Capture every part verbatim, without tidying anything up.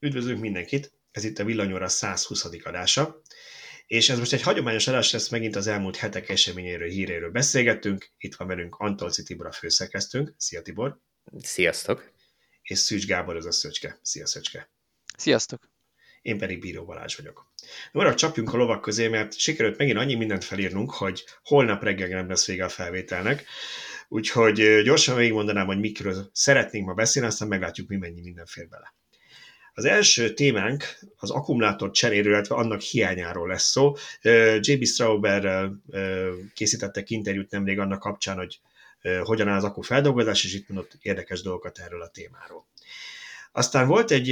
Üdvözlünk mindenkit! Ez itt a Villanyóra száz huszadik adása, és ez most egy hagyományos adás lesz, megint az elmúlt hetek eseményéről, híréről beszélgettünk. Itt van velünk Antolci Tibor, a főszerkesztőnk. Szia Tibor! Sziasztok! És Szűcs Gábor, az a Szöcske. Szia Szöcske! Sziasztok! Én pedig Bíró Balázs vagyok. Most csapjunk a lovak közé, mert sikerült megint annyi mindent felírnunk, hogy holnap reggel nem lesz vége a felvételnek. Úgyhogy gyorsan végigmondanám, hogy mikről szeretnénk ma beszélni, aztán meglátjuk, mi mennyi minden fér bele. Az első témánk az akkumulátor cseréről, illetve annak hiányáról lesz szó. J B. Straubel készítettek interjút nemrég annak kapcsán, hogy hogyan áll az akkufeldolgozás, és itt mondott érdekes dolgokat erről a témáról. Aztán volt egy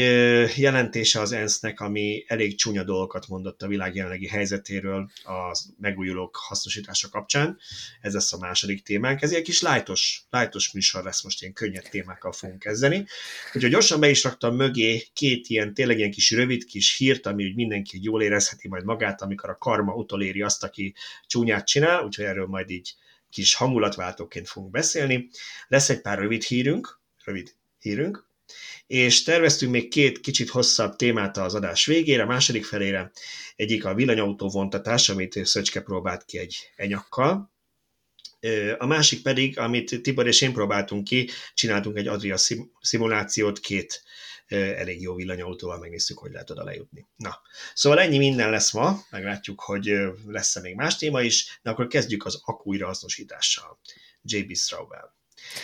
jelentése az ensznek, ami elég csúnya dolgokat mondott a világ jelenlegi helyzetéről a megújulók hasznosítása kapcsán. Ez lesz a második témánk. Ez egy kis lájtos, lájtos műsor lesz, most ilyen könnyed témákkal fogunk kezdeni. Úgyhogy gyorsan be is raktam mögé két ilyen, tényleg ilyen kis rövid kis hírt, ami úgy mindenki jól érezheti majd magát, amikor a karma utoléri azt, aki csúnyát csinál, úgyhogy erről majd így kis hangulatváltóként fogunk beszélni. Lesz egy pár rövid hírünk, rövid hírünk, és terveztünk még két kicsit hosszabb témát az adás végére, a második felére. Egyik a villanyautó vontatás, amit Szöcske próbált ki egy Enyakkal. A másik pedig, amit Tibor és én próbáltunk ki, csináltunk egy Adria szimulációt, két elég jó villanyautóval, megnéztük, hogy lehet oda lejutni. Na, szóval ennyi minden lesz ma, meglátjuk, hogy lesz-e még más téma is, de akkor kezdjük az akku újrahasznosítással. J B. Straubel.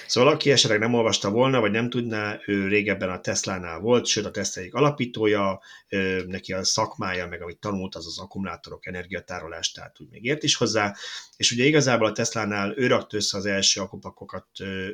Szóval aki esetleg nem olvasta volna, vagy nem tudná, ő régebben a Teslánál volt, sőt a Tesla egyik alapítója, neki a szakmája, meg amit tanult, az az akkumulátorok, energiatárolás, tehát úgy még ért is hozzá, és ugye igazából a Teslánál ő rakt össze az első akkupakokat,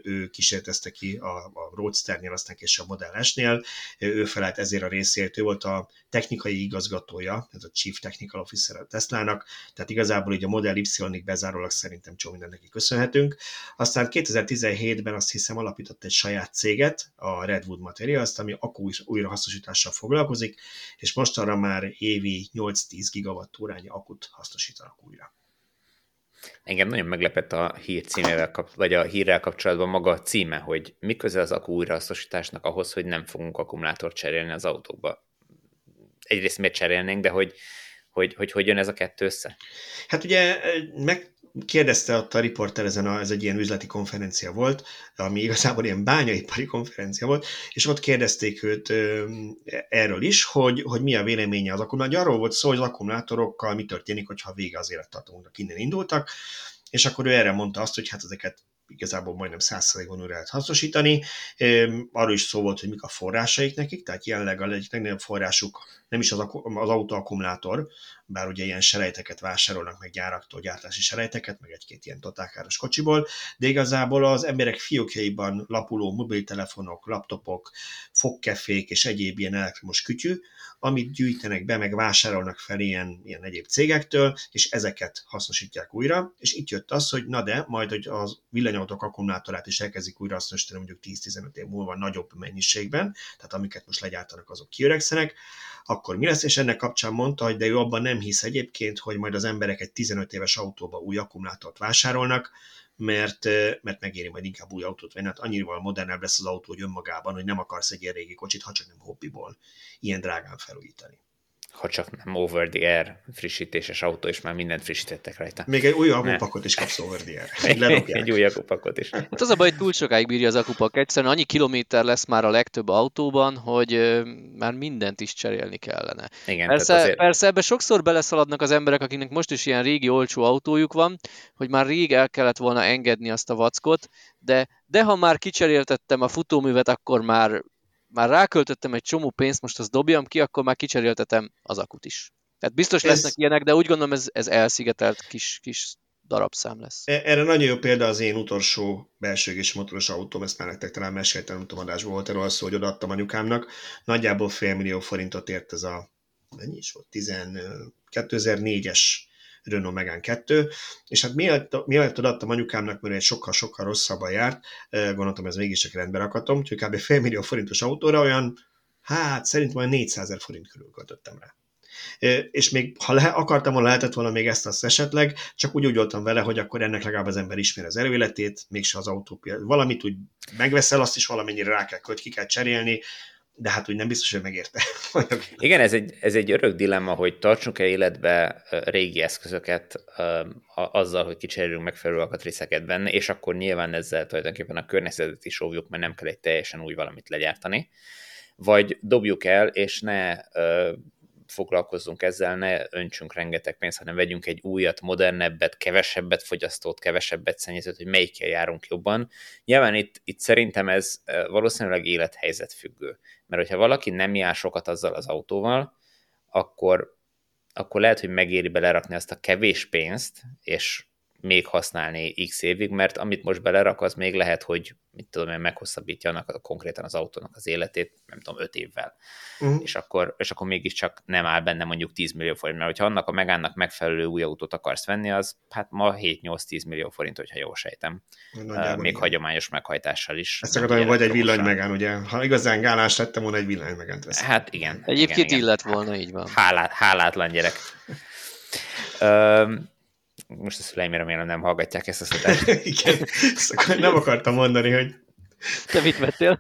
ő kísértezte ki a, a Roadsternél, aztán később a Model S-nél, ő felelt ezért a részért, ő volt a technikai igazgatója, ez a Chief Technical Officer a Teslának, tehát igazából így a Model Y-ig bezárólag szerintem csomó minden neki köszönhetünk. Aztán kétezer-tizenhétben azt hiszem alapított egy saját céget, a Redwood Materials, ami akku újrahasznosítással foglalkozik, és mostanra már évi nyolc-tíz gigawattórányi akut hasznosítanak újra. Engem nagyon meglepett a hír címével, vagy a hírrel kapcsolatban maga a címe, hogy mi köze az akku újrahasznosításnak ahhoz, hogy nem fogunk akkumulátort cserélni az autókba. Egyrészt miért cserélnénk, de hogy hogy, hogy, hogy jön ez a kettő össze? Hát ugye megkérdezte ott a riporter, ezen a, ez egy ilyen üzleti konferencia volt, ami igazából ilyen bányaipari konferencia volt, és ott kérdezték őt ö, erről is, hogy, hogy mi a véleménye az akkumulátor. Arról volt szó, hogy az akkumulátorokkal mi történik, hogyha vége az élettartamunknak, innen indultak, és akkor ő erre mondta azt, hogy hát ezeket igazából majdnem száz százalékban újra lehet hasznosítani. Arról is szó volt, hogy mik a forrásaik nekik, tehát jelenleg a egyik legnagyobb forrásuk nem is az, az autóakkumulátor, bár ugye ilyen selejteket vásárolnak meg gyáraktól, gyártási selejteket, meg egy-két ilyen totálkáros kocsiból, de igazából az emberek fiókjaiban lapuló mobiltelefonok, laptopok, fogkefék és egyéb ilyen elektromos kütyű, amit gyűjtenek be, meg vásárolnak fel ilyen, ilyen egyéb cégektől, és ezeket hasznosítják újra, és itt jött az, hogy na de, majd hogy az villanyautók akkumulátorát is elkezdik újra hasznosítani mondjuk tíz-tizenöt év múlva nagyobb mennyiségben, tehát amiket most legyártanak, azok kiöregszenek, akkor mi lesz, és ennek kapcsán mondta, hogy de ő abban nem hisz egyébként, hogy majd az emberek egy tizenöt éves autóba új akkumulátort vásárolnak, mert, mert megéri majd inkább új autót venni, hát annyira modernebb lesz az autó, hogy önmagában, hogy nem akarsz egy ilyen régi kocsit, ha csak nem hobbiból ilyen drágán felújítani. Ha csak nem over the air frissítéses autó, és már mindent frissítettek rajta. Még egy új akupakot is kapsz over the air. Egy új akupakot is. Hát az a baj, hogy túl sokáig bírja az akupak. Egyszerűen annyi kilométer lesz már a legtöbb autóban, hogy már mindent is cserélni kellene. Igen, persze, azért... persze ebbe sokszor beleszaladnak az emberek, akiknek most is ilyen régi olcsó autójuk van, hogy már rég el kellett volna engedni azt a vackot, de, de ha már kicseréltettem a futóművet, akkor már már ráköltöttem egy csomó pénzt, most azt dobjam ki, akkor már kicseréltetem az akut is. Tehát biztos ez... lesznek ilyenek, de úgy gondolom ez, ez elszigetelt kis, kis darabszám lesz. Erre nagyon jó példa az én utolsó belsőgésű motoros autóm, ezt már nektek talán meséltem, nem tudom, adásból volt erről szó, hogy odaadtam anyukámnak. Nagyjából fél millió forintot ért ez a, mennyi is volt, kétezer-négyes Renault Megane kettő, és hát miatt, miatt odaadtam anyukámnak, mert egy sokkal-sokkal rosszabban járt, gondoltam, ez mégis csak rendbe rakatom, úgyhogy kb. Fél millió forintos autóra olyan, hát szerintem olyan négyszázezer forint körül költöttem rá. És még ha le, akartam volna, lehetett volna még ezt azt esetleg, csak úgy úgy voltam vele, hogy akkor ennek legalább az ember ismer az erőletét, mégse az autópiac. Valamit úgy megveszel, azt is valamennyire rá kell, hogy ki kell cserélni, de hát úgy nem biztos, hogy megérte. Igen, ez egy, ez egy örök dilemma, hogy tartsunk-e életbe régi eszközöket azzal, hogy kicserélünk megfelelő alkatrészeket benne, és akkor nyilván ezzel tulajdonképpen a környezetet is óvjuk, mert nem kell egy teljesen új valamit legyártani. Vagy dobjuk el, és ne foglalkozzunk ezzel, ne öntsünk rengeteg pénzt, hanem vegyünk egy újat, modernebbet, kevesebbet fogyasztót, kevesebbet szennyezőt, hogy melyikkel járunk jobban. Nyilván itt, itt szerintem ez valószínűleg élethelyzet függő. Mert hogyha valaki nem jár sokat azzal az autóval, akkor, akkor lehet, hogy megéri belerakni azt a kevés pénzt, és még használni x évig, mert amit most belerak, az még lehet, hogy mit tudom én, meghosszabbítja annak, konkrétan az autónak az életét, nem tudom, öt évvel. Uh-huh. És, akkor, és akkor mégiscsak nem áll benne mondjuk tíz millió forint, mert hogyha annak a Megánnak megfelelő új autót akarsz venni, az hát ma hét-nyolc-tíz millió forint, hogyha jól sejtem. Uh, még igen. Hagyományos meghajtással is. Ezt akarod, vagy egy villany Megán, ugye? Ha igazán gálás lettem volna, egy villany Megánt veszem. Hát igen. Egyébként igen, illet igen. volna, így van. Hálát, hálátlan gyerek. um, Most a szüleim remélem nem hallgatják ezt a szatást. Igen, szóval nem akartam mondani, hogy... Te mit vettél?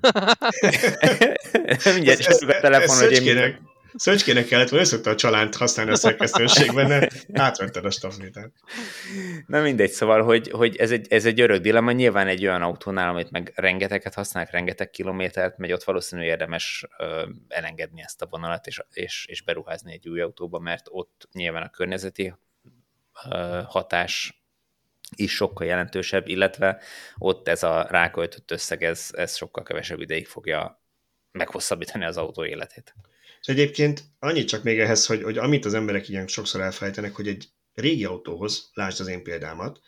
Mindjárt csapjuk a telefonon, hogy én... Szöcskének kellett volna, ő szokta a csalánt használni a szerkesztőségben, de átvetted a staflétát. Na mindegy, szóval, hogy, hogy ez, egy, ez egy örök dilemma, nyilván egy olyan autónál, amit meg rengeteget használnak, rengeteg kilométert megy, ott valószínűleg érdemes elengedni ezt a vonalat, és, és, és beruházni egy új autóba, mert ott nyilván a környezeti hatás is sokkal jelentősebb, illetve ott ez a ráköltött összeg, ez, ez sokkal kevesebb ideig fogja meghosszabbítani az autó életét. És egyébként annyit csak még ehhez, hogy, hogy amit az emberek ilyen sokszor elfelejtenek, hogy egy régi autóhoz, lásd az én példámat,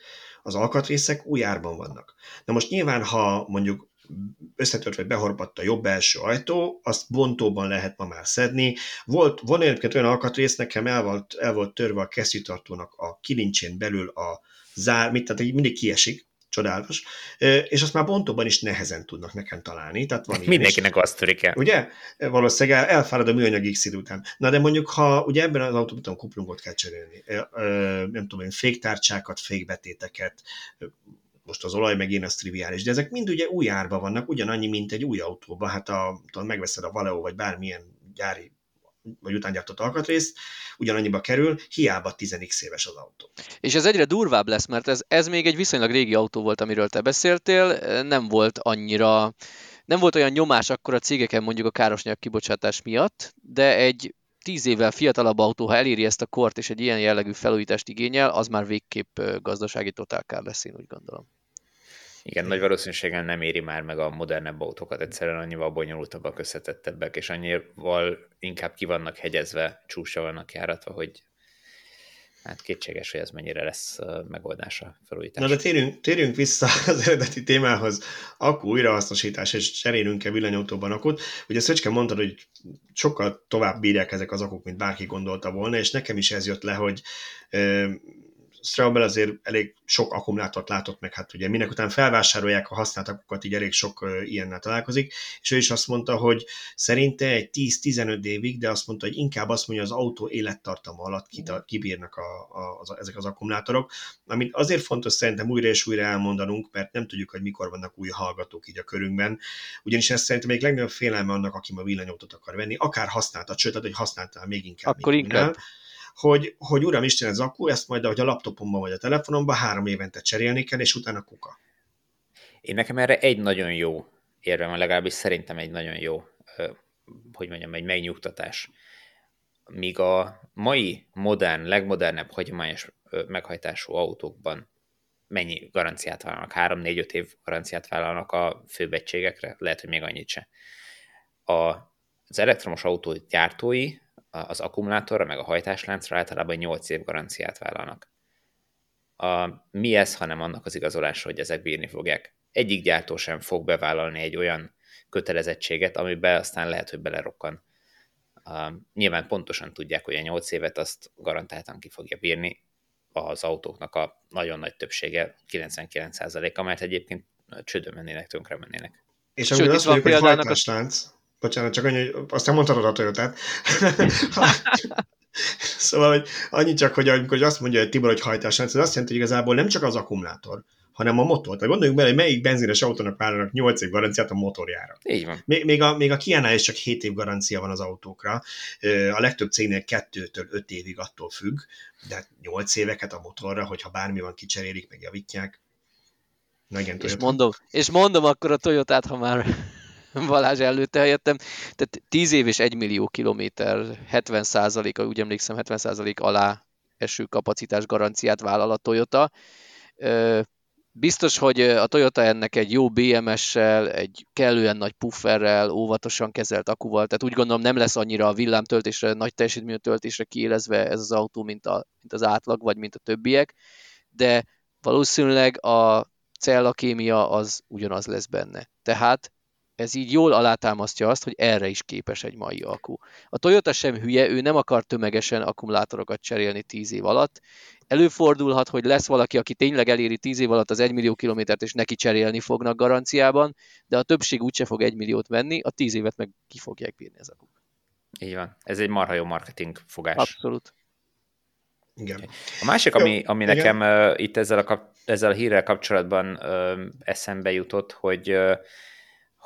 az alkatrészek új árban vannak. Na most nyilván, ha mondjuk összetört vagy behorpadt a jobb első ajtó, azt bontóban lehet ma már szedni. Volt, van egyébként olyan alkatrész, nekem el volt, el volt törve a kesztyűtartónak a kilincsén belül a zár, mit, tehát mindig kiesik, csodálatos, és azt már bontóban is nehezen tudnak nekem találni. Tehát van mindenkinek azt törik el. Ugye? Valószínűleg elfárad a műanyag X idő után. Na de mondjuk, ha ugye ebben az autóban kuplungot kell cserélni, nem tudom én, féktárcsákat, fékbetéteket, most az olaj, meg én az triviális, de ezek mind ugye új árban vannak, ugyanannyi, mint egy új autóban, hát a, talán megveszed a Valeo, vagy bármilyen gyári, vagy utángyártott alkatrészt, ugyanannyiba kerül, hiába tíz x éves az autó. És ez egyre durvább lesz, mert ez, ez még egy viszonylag régi autó volt, amiről te beszéltél, nem volt annyira, nem volt olyan nyomás akkor a cégeken mondjuk a károsanyag kibocsátás miatt, de egy tíz évvel fiatalabb autó, ha eléri ezt a kort, és egy ilyen jellegű felújítást igényel, az már végképp gazdasági totálkár lesz, én úgy gondolom. Igen, nagy valószínűséggel nem éri már meg a modernebb autókat, egyszerűen annyival bonyolultabbak, összetettebbek, és annyival inkább ki vannak hegyezve, csúcsra vannak járatva, hogy hát kétséges, hogy ez mennyire lesz megoldása, felújítása. Na de térjünk, térjünk vissza az eredeti témához, akku újrahasznosítás, és cserélünk-e villanyautóban akut. Ugye Szöcske mondtad, hogy sokkal tovább bírják ezek az akuk, mint bárki gondolta volna, és nekem is ez jött le, hogy ö, Straubel azért elég sok akkumulátort látott meg, hát ugye minek után felvásárolják a használt akukat, így elég sok ilyennel találkozik, és ő is azt mondta, hogy szerinte egy tíz-tizenöt évig, de azt mondta, hogy inkább azt mondja, az autó élettartama alatt kibírnak a, a, a, ezek az akkumulátorok, amit azért fontos szerintem újra és újra elmondanunk, mert nem tudjuk, hogy mikor vannak új hallgatók így a körünkben, ugyanis ez szerintem egyik legnagyobb félelme annak, aki ma villanyautót akar venni, akár használtat, sőt, hogy használtál még inkább. Akkor inkább. Hogy, hogy uram Isten, ez akku, ezt majd ahogy a laptopomban vagy a telefonomban három évente cserélni kell, és utána kuka. Én nekem erre egy nagyon jó érvem, legalábbis szerintem egy nagyon jó, hogy mondjam, egy megnyugtatás. Míg a mai modern, legmodernebb hagyományos meghajtású autókban mennyi garanciát vállalnak? három-négy-öt év garanciát vállalnak a főbegységekre? Lehet, hogy még annyit se. Az elektromos autó gyártói az akkumulátorra, meg a hajtásláncra általában nyolc év garanciát vállalnak. A, mi ez, hanem annak az igazolása, hogy ezek bírni fogják. Egyik gyártó sem fog bevállalni egy olyan kötelezettséget, amiben aztán lehet, hogy belerokkan. A, nyilván pontosan tudják, hogy a nyolc évet azt garantáltan ki fogja bírni az autóknak a nagyon nagy többsége, kilencvenkilenc százaléka, mert egyébként csődön mennének, tönkre mennének. És amúgy azt mondjuk, hogy hajtáslánc... Bocsánat, csak annyi, hogy aztán mondhatod a Toyotát. Szóval, hogy annyi csak, hogy amikor azt mondja, hogy Tibor, hogy hajtáslánc, ez azt jelenti, hogy igazából nem csak az akkumulátor, hanem a motort. Gondoljuk bele, hogy melyik benzines autónak várnak nyolc év garanciát a motorjára. Így van. Még, még, a, még a Kiánál is csak hét év garancia van az autókra. A legtöbb cégnél kettőtől öt évig attól függ, de nyolc éveket a motorra, hogyha bármi van, kicserélik, megjavítják. Na igen, és mondom, és mondom akkor a Toyotát, ha már Balázs előtte helyettem. Tehát tíz év és egy millió kilométer, hetven százaléka, úgy emlékszem, hetven százalék alá eső kapacitás garanciát vállal a Toyota. Biztos, hogy a Toyota ennek egy jó bé em es-sel, egy kellően nagy pufferrel, óvatosan kezelt akuval, tehát úgy gondolom nem lesz annyira a villámtöltésre, nagy teljesítményű töltésre kiélezve ez az autó, mint, a, mint az átlag, vagy mint a többiek, de valószínűleg a cellakémia az ugyanaz lesz benne. Tehát ez így jól alátámasztja azt, hogy erre is képes egy mai akku. A Toyota sem hülye, ő nem akar tömegesen akkumulátorokat cserélni tíz év alatt. Előfordulhat, hogy lesz valaki, aki tényleg eléri tíz év alatt az egymillió kilométert, és neki cserélni fognak garanciában, de a többség úgyse fog egymilliót venni, a tíz évet meg ki fogják bírni az akuk. Így van. Ez egy marha jó marketing fogás. Abszolút. Igen. A másik, ami, ami Igen. nekem uh, itt ezzel a, kap- ezzel a hírrel kapcsolatban uh, eszembe jutott, hogy uh,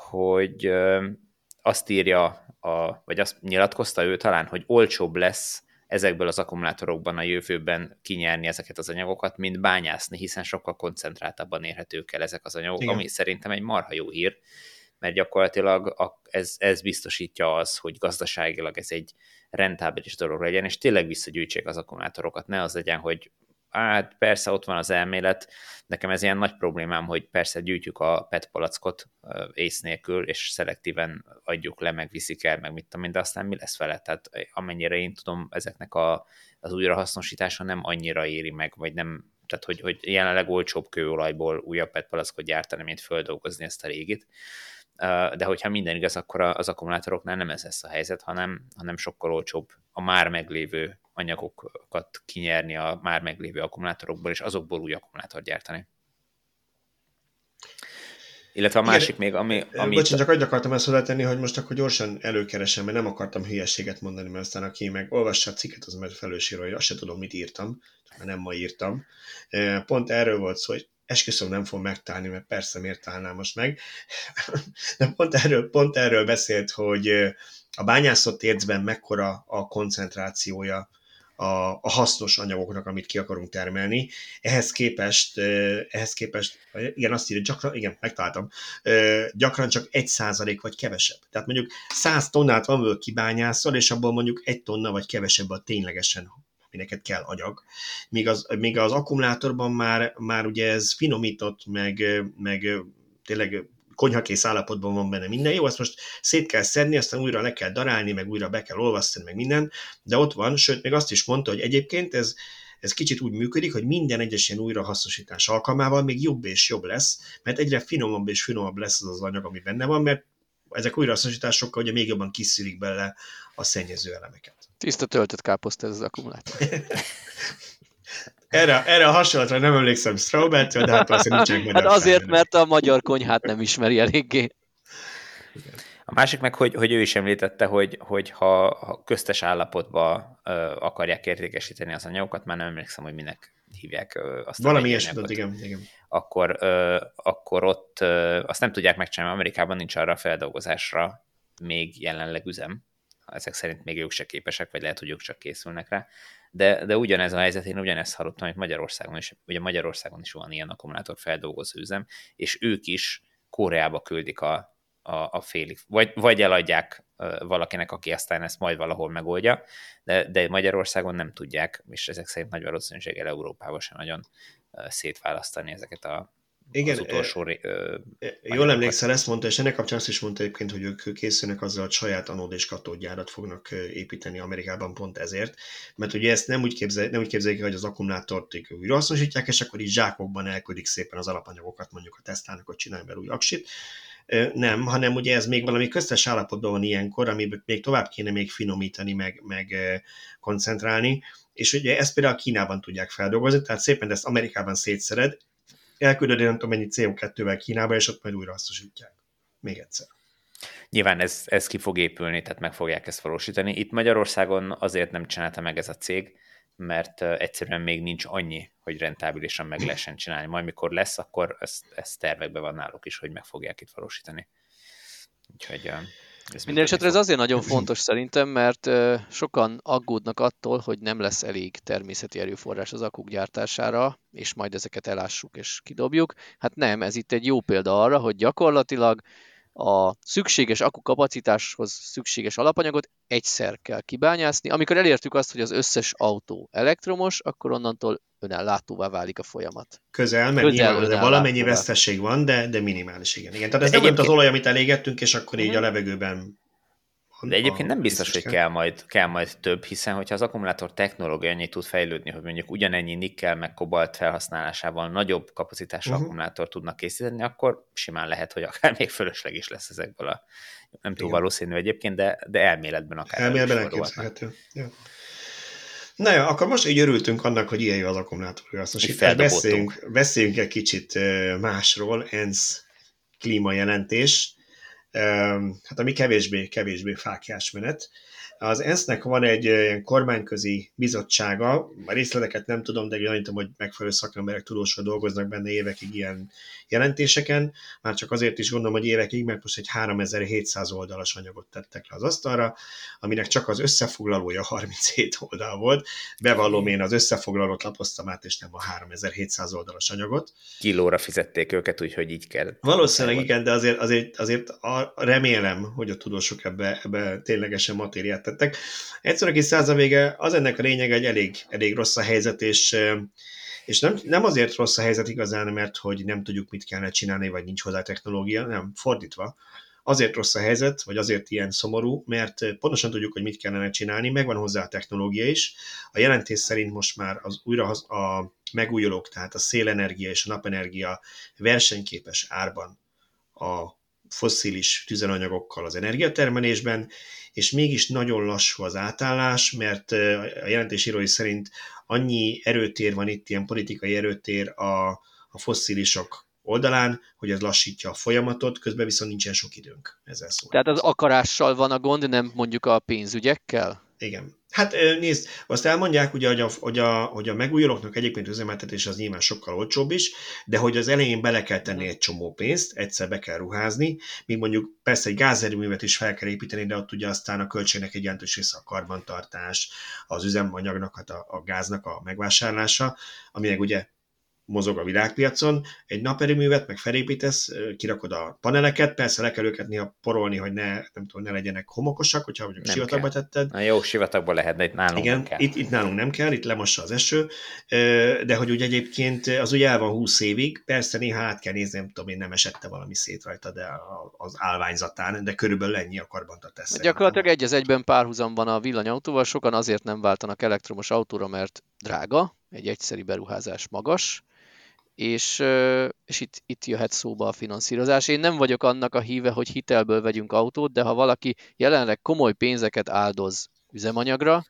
hogy ö, azt írja, a, vagy azt nyilatkozta ő talán, hogy olcsóbb lesz ezekből az akkumulátorokban a jövőben kinyerni ezeket az anyagokat, mint bányászni, hiszen sokkal koncentráltabban érhetők el ezek az anyagok, Igen. ami szerintem egy marha jó hír, mert gyakorlatilag a, ez, ez biztosítja az, hogy gazdaságilag ez egy rentábilis dolog legyen, és tényleg visszagyűjtsék az akkumulátorokat, ne az legyen, hogy hát persze ott van az elmélet, nekem ez ilyen nagy problémám, hogy persze gyűjtjük a pé é té palackot ész nélkül, és szelektíven adjuk le, meg viszik el, meg mit tudom, de aztán mi lesz vele? Tehát amennyire én tudom, ezeknek a, az újrahasznosítása nem annyira éri meg, vagy nem, tehát hogy, hogy jelenleg olcsóbb kőolajból újabb pé é té palackot gyártani, mint földolgozni ezt a régit. De hogyha minden igaz, akkor az akkumulátoroknál nem ez lesz a helyzet, hanem, hanem sokkal olcsóbb a már meglévő anyagokat kinyerni a már meglévő akkumulátorokból, és azokból új akkumulátort gyártani. Illetve a másik Igen, még, ami... ami bocsánat, csak annyit akartam ezt hozzátenni, hogy most akkor gyorsan előkeresem, mert nem akartam hülyességet mondani, mert aztán aki meg olvassa a cikket, az meg felősír, hogy azt se tudom, mit írtam, mert nem ma írtam. Pont erről volt szó, hogy esküszöm nem fog megtalálni, mert persze miért találnám most meg. De pont erről, pont erről beszélt, hogy a bányászott ércben mekkora a koncentrációja A, a hasznos anyagoknak, amit ki akarunk termelni. Ehhez képest, ehhez képest igen, azt írja, gyakran, igen, megtaláltam, gyakran csak egy százalék vagy kevesebb. Tehát mondjuk száz tonnát van, ből kibányászol, és abból mondjuk egy tonna vagy kevesebb a ténylegesen, amineket kell anyag. Még az, még az akkumulátorban már, már ugye ez finomított, meg, meg tényleg konyhakész állapotban van benne minden. Jó, azt most szét kell szedni, aztán újra le kell darálni, meg újra be kell olvasztani, meg minden, de ott van, sőt, még azt is mondta, hogy egyébként ez, ez kicsit úgy működik, hogy minden egyes ilyen újrahasznosítás alkalmával még jobb és jobb lesz, mert egyre finomabb és finomabb lesz az az anyag, ami benne van, mert ezek újrahasznosításokkal ugye még jobban kiszűrik bele a szennyező elemeket. Tiszta töltött káposzta ez az akkumulátor. Erre, erre a hasonlatra nem emlékszem Straubeltől, de hát persze nincsenek Magyarországon. Hát azért, mert a magyar konyhát nem ismeri eléggé. A másik meg, hogy, hogy ő is említette, hogy, hogy ha, ha köztes állapotba ö, akarják értékesíteni az anyagokat, már nem emlékszem, hogy minek hívják ö, azt. Valami ilyesmit, igen, igen. Akkor, ö, akkor ott ö, azt nem tudják megcsinálni, Amerikában nincs arra a feldolgozásra még jelenleg üzem. Ezek szerint még ők se képesek, vagy lehet, hogy ők csak készülnek rá. De, de ugyanez a helyzet, én ugyanezt hallottam, hogy Magyarországon is, ugye Magyarországon is van ilyen akkumulátorfeldolgozó üzem, és ők is Koreába küldik a, a, a félig, vagy, vagy eladják valakinek, aki aztán ezt majd valahol megoldja, de, de Magyarországon nem tudják, és ezek szerint nagy valószínűséggel Európában sem nagyon szétválasztani ezeket a Igen, az utolsó... Eh, eh, jól emlékszel, ezt mondta, és ennek kapcsán azt is mondta egyébként, hogy ők készülnek azzal, hogy saját anód és katódgyárat fognak építeni Amerikában pont ezért, mert ugye ezt nem úgy képzeljük, nem úgy képzeljük, hogy az akkumulátort újrahasznosítják, és akkor így zsákokban elködik szépen az alapanyagokat, mondjuk a Teslának, hogy csinálj belőle új aksit. Nem, hanem ugye ez még valami köztes állapotban van ilyenkor, amit még tovább kéne még finomítani, meg, meg koncentrálni, és ugye ezt például Kínában tudják feldolgozni, tehát szépen ezt Amerikában szétszered, elküldöd, nem tudom mennyi cé o kettővel Kínába, és ott majd újra hasznosítják. Még egyszer. Nyilván ez, ez ki fog épülni, tehát meg fogják ezt valósítani. Itt Magyarországon azért nem csinálta meg ez a cég, mert egyszerűen még nincs annyi, hogy rentábilisan meg lehessen csinálni. Majd mikor lesz, akkor ez, ez tervekben van náluk is, hogy meg fogják itt valósítani. Úgyhogy minden esetre ez azért nagyon fontos szerintem, mert sokan aggódnak attól, hogy nem lesz elég természeti erőforrás az akuk gyártására, és majd ezeket elássuk és kidobjuk. Hát nem, ez itt egy jó példa arra, hogy gyakorlatilag a szükséges akukapacitáshoz szükséges alapanyagot egyszer kell kibányászni. Amikor elértük azt, hogy az összes autó elektromos, akkor onnantól önellátóvá válik a folyamat. Közel, mert nyilván valamennyi veszteség van, de, de minimális, igen. igen. Tehát ez nem olyan az olaj, amit elégettünk, és akkor így a levegőben... De egyébként nem biztos, hogy kell majd, kell majd több, hiszen hogyha az akkumulátor technológia annyit tud fejlődni, hogy mondjuk ugyanennyi nikkel meg kobalt felhasználásával nagyobb kapacitású uh-huh. akkumulátort tudnak készíteni, akkor simán lehet, hogy akár még fölösleg is lesz ezekből a... Nem túl valószínű egyébként, de, de elméletben akár... Elméletben elképzelhető. Ja. Na jó, akkor most így örültünk annak, hogy ilyen jó az akkumulátor. Azt most itt beszéljünk, beszéljünk egy kicsit másról, ENSZ klímajelentés. Hát ami kevésbé, kevésbé fáklyás menet. Az ENSZ-nek van egy kormányközi bizottsága, a részleteket nem tudom, de gyanítom, hogy megfelelő szakemberek, tudósok dolgoznak benne évekig ilyen jelentéseken, már csak azért is gondolom, hogy évekig, mert most egy háromezer-hétszáz oldalas anyagot tettek le az asztalra, aminek csak az összefoglalója harminchét oldal volt. Bevallom, én az összefoglalót lapoztam át, és nem a háromezer-hétszáz oldalas anyagot. Kilóra fizették őket, úgyhogy így kell. Valószínűleg igen, de azért, azért, azért a, remélem, hogy a tudósok ebbe, ebbe ténylegesen matériát tettek. Egyszerűen kis száz a vége, az ennek a lényeg, egy elég, elég rossz a helyzet, és, és nem, nem azért rossz a helyzet igazán, mert hogy nem tudjuk, mit kellene csinálni, vagy nincs hozzá technológia, nem, fordítva. Azért rossz a helyzet, vagy azért ilyen szomorú, mert pontosan tudjuk, hogy mit kellene csinálni, megvan hozzá a technológia is. A jelentés szerint most már az újra a megújulók, tehát a szélenergia és a napenergia versenyképes árban a fosszilis tüzelanyagokkal az energiatermelésben, és mégis nagyon lassú az átállás, mert a jelentésírói szerint annyi erőtér van itt, ilyen politikai erőtér a, a fosszilisok oldalán, hogy ez lassítja a folyamatot, közben viszont nincsen sok időnk ezzel szól. Tehát az akarással van a gond, nem mondjuk a pénzügyekkel? Igen. Hát nézd, azt elmondják, ugye, hogy, a, hogy, a, hogy a megújulóknak egyébként üzemeltetés az nyilván sokkal olcsóbb is, de hogy az elején bele kell tenni egy csomó pénzt, egyszer be kell ruházni, míg mondjuk persze egy gázerőművet is fel kell építeni, de ott ugye aztán a költségnek egy jelentős része a karbantartás, az üzemanyagnak, a, a gáznak a megvásárlása, aminek ugye mozog a világpiacon, egy naperőművet meg felépítesz, kirakod a paneleket, persze le kell őket néha porolni, hogy ne, nem tudom, ne legyenek homokosak, hogyha mondjuk sivatagba tetted. Na jó, sivatagba lehet, de itt nálunk igen, nem kell. Itt, itt nálunk nem kell, itt lemossa az eső, de hogy úgy egyébként az ugye el van húsz évig, persze néha át kell nézni, nem tudom én, nem esette valami szét rajta, de az állványzatán, de körülbelül ennyi a karbantartás. Gyakorlatilag egy az egyben párhuzam van a villanyautóval, sokan azért nem váltanak elektromos autóra, mert drága, egy egyszeri beruházás magas, és, és itt, itt jöhet szóba a finanszírozás. Én nem vagyok annak a híve, hogy hitelből vegyünk autót, de ha valaki jelenleg komoly pénzeket áldoz üzemanyagra,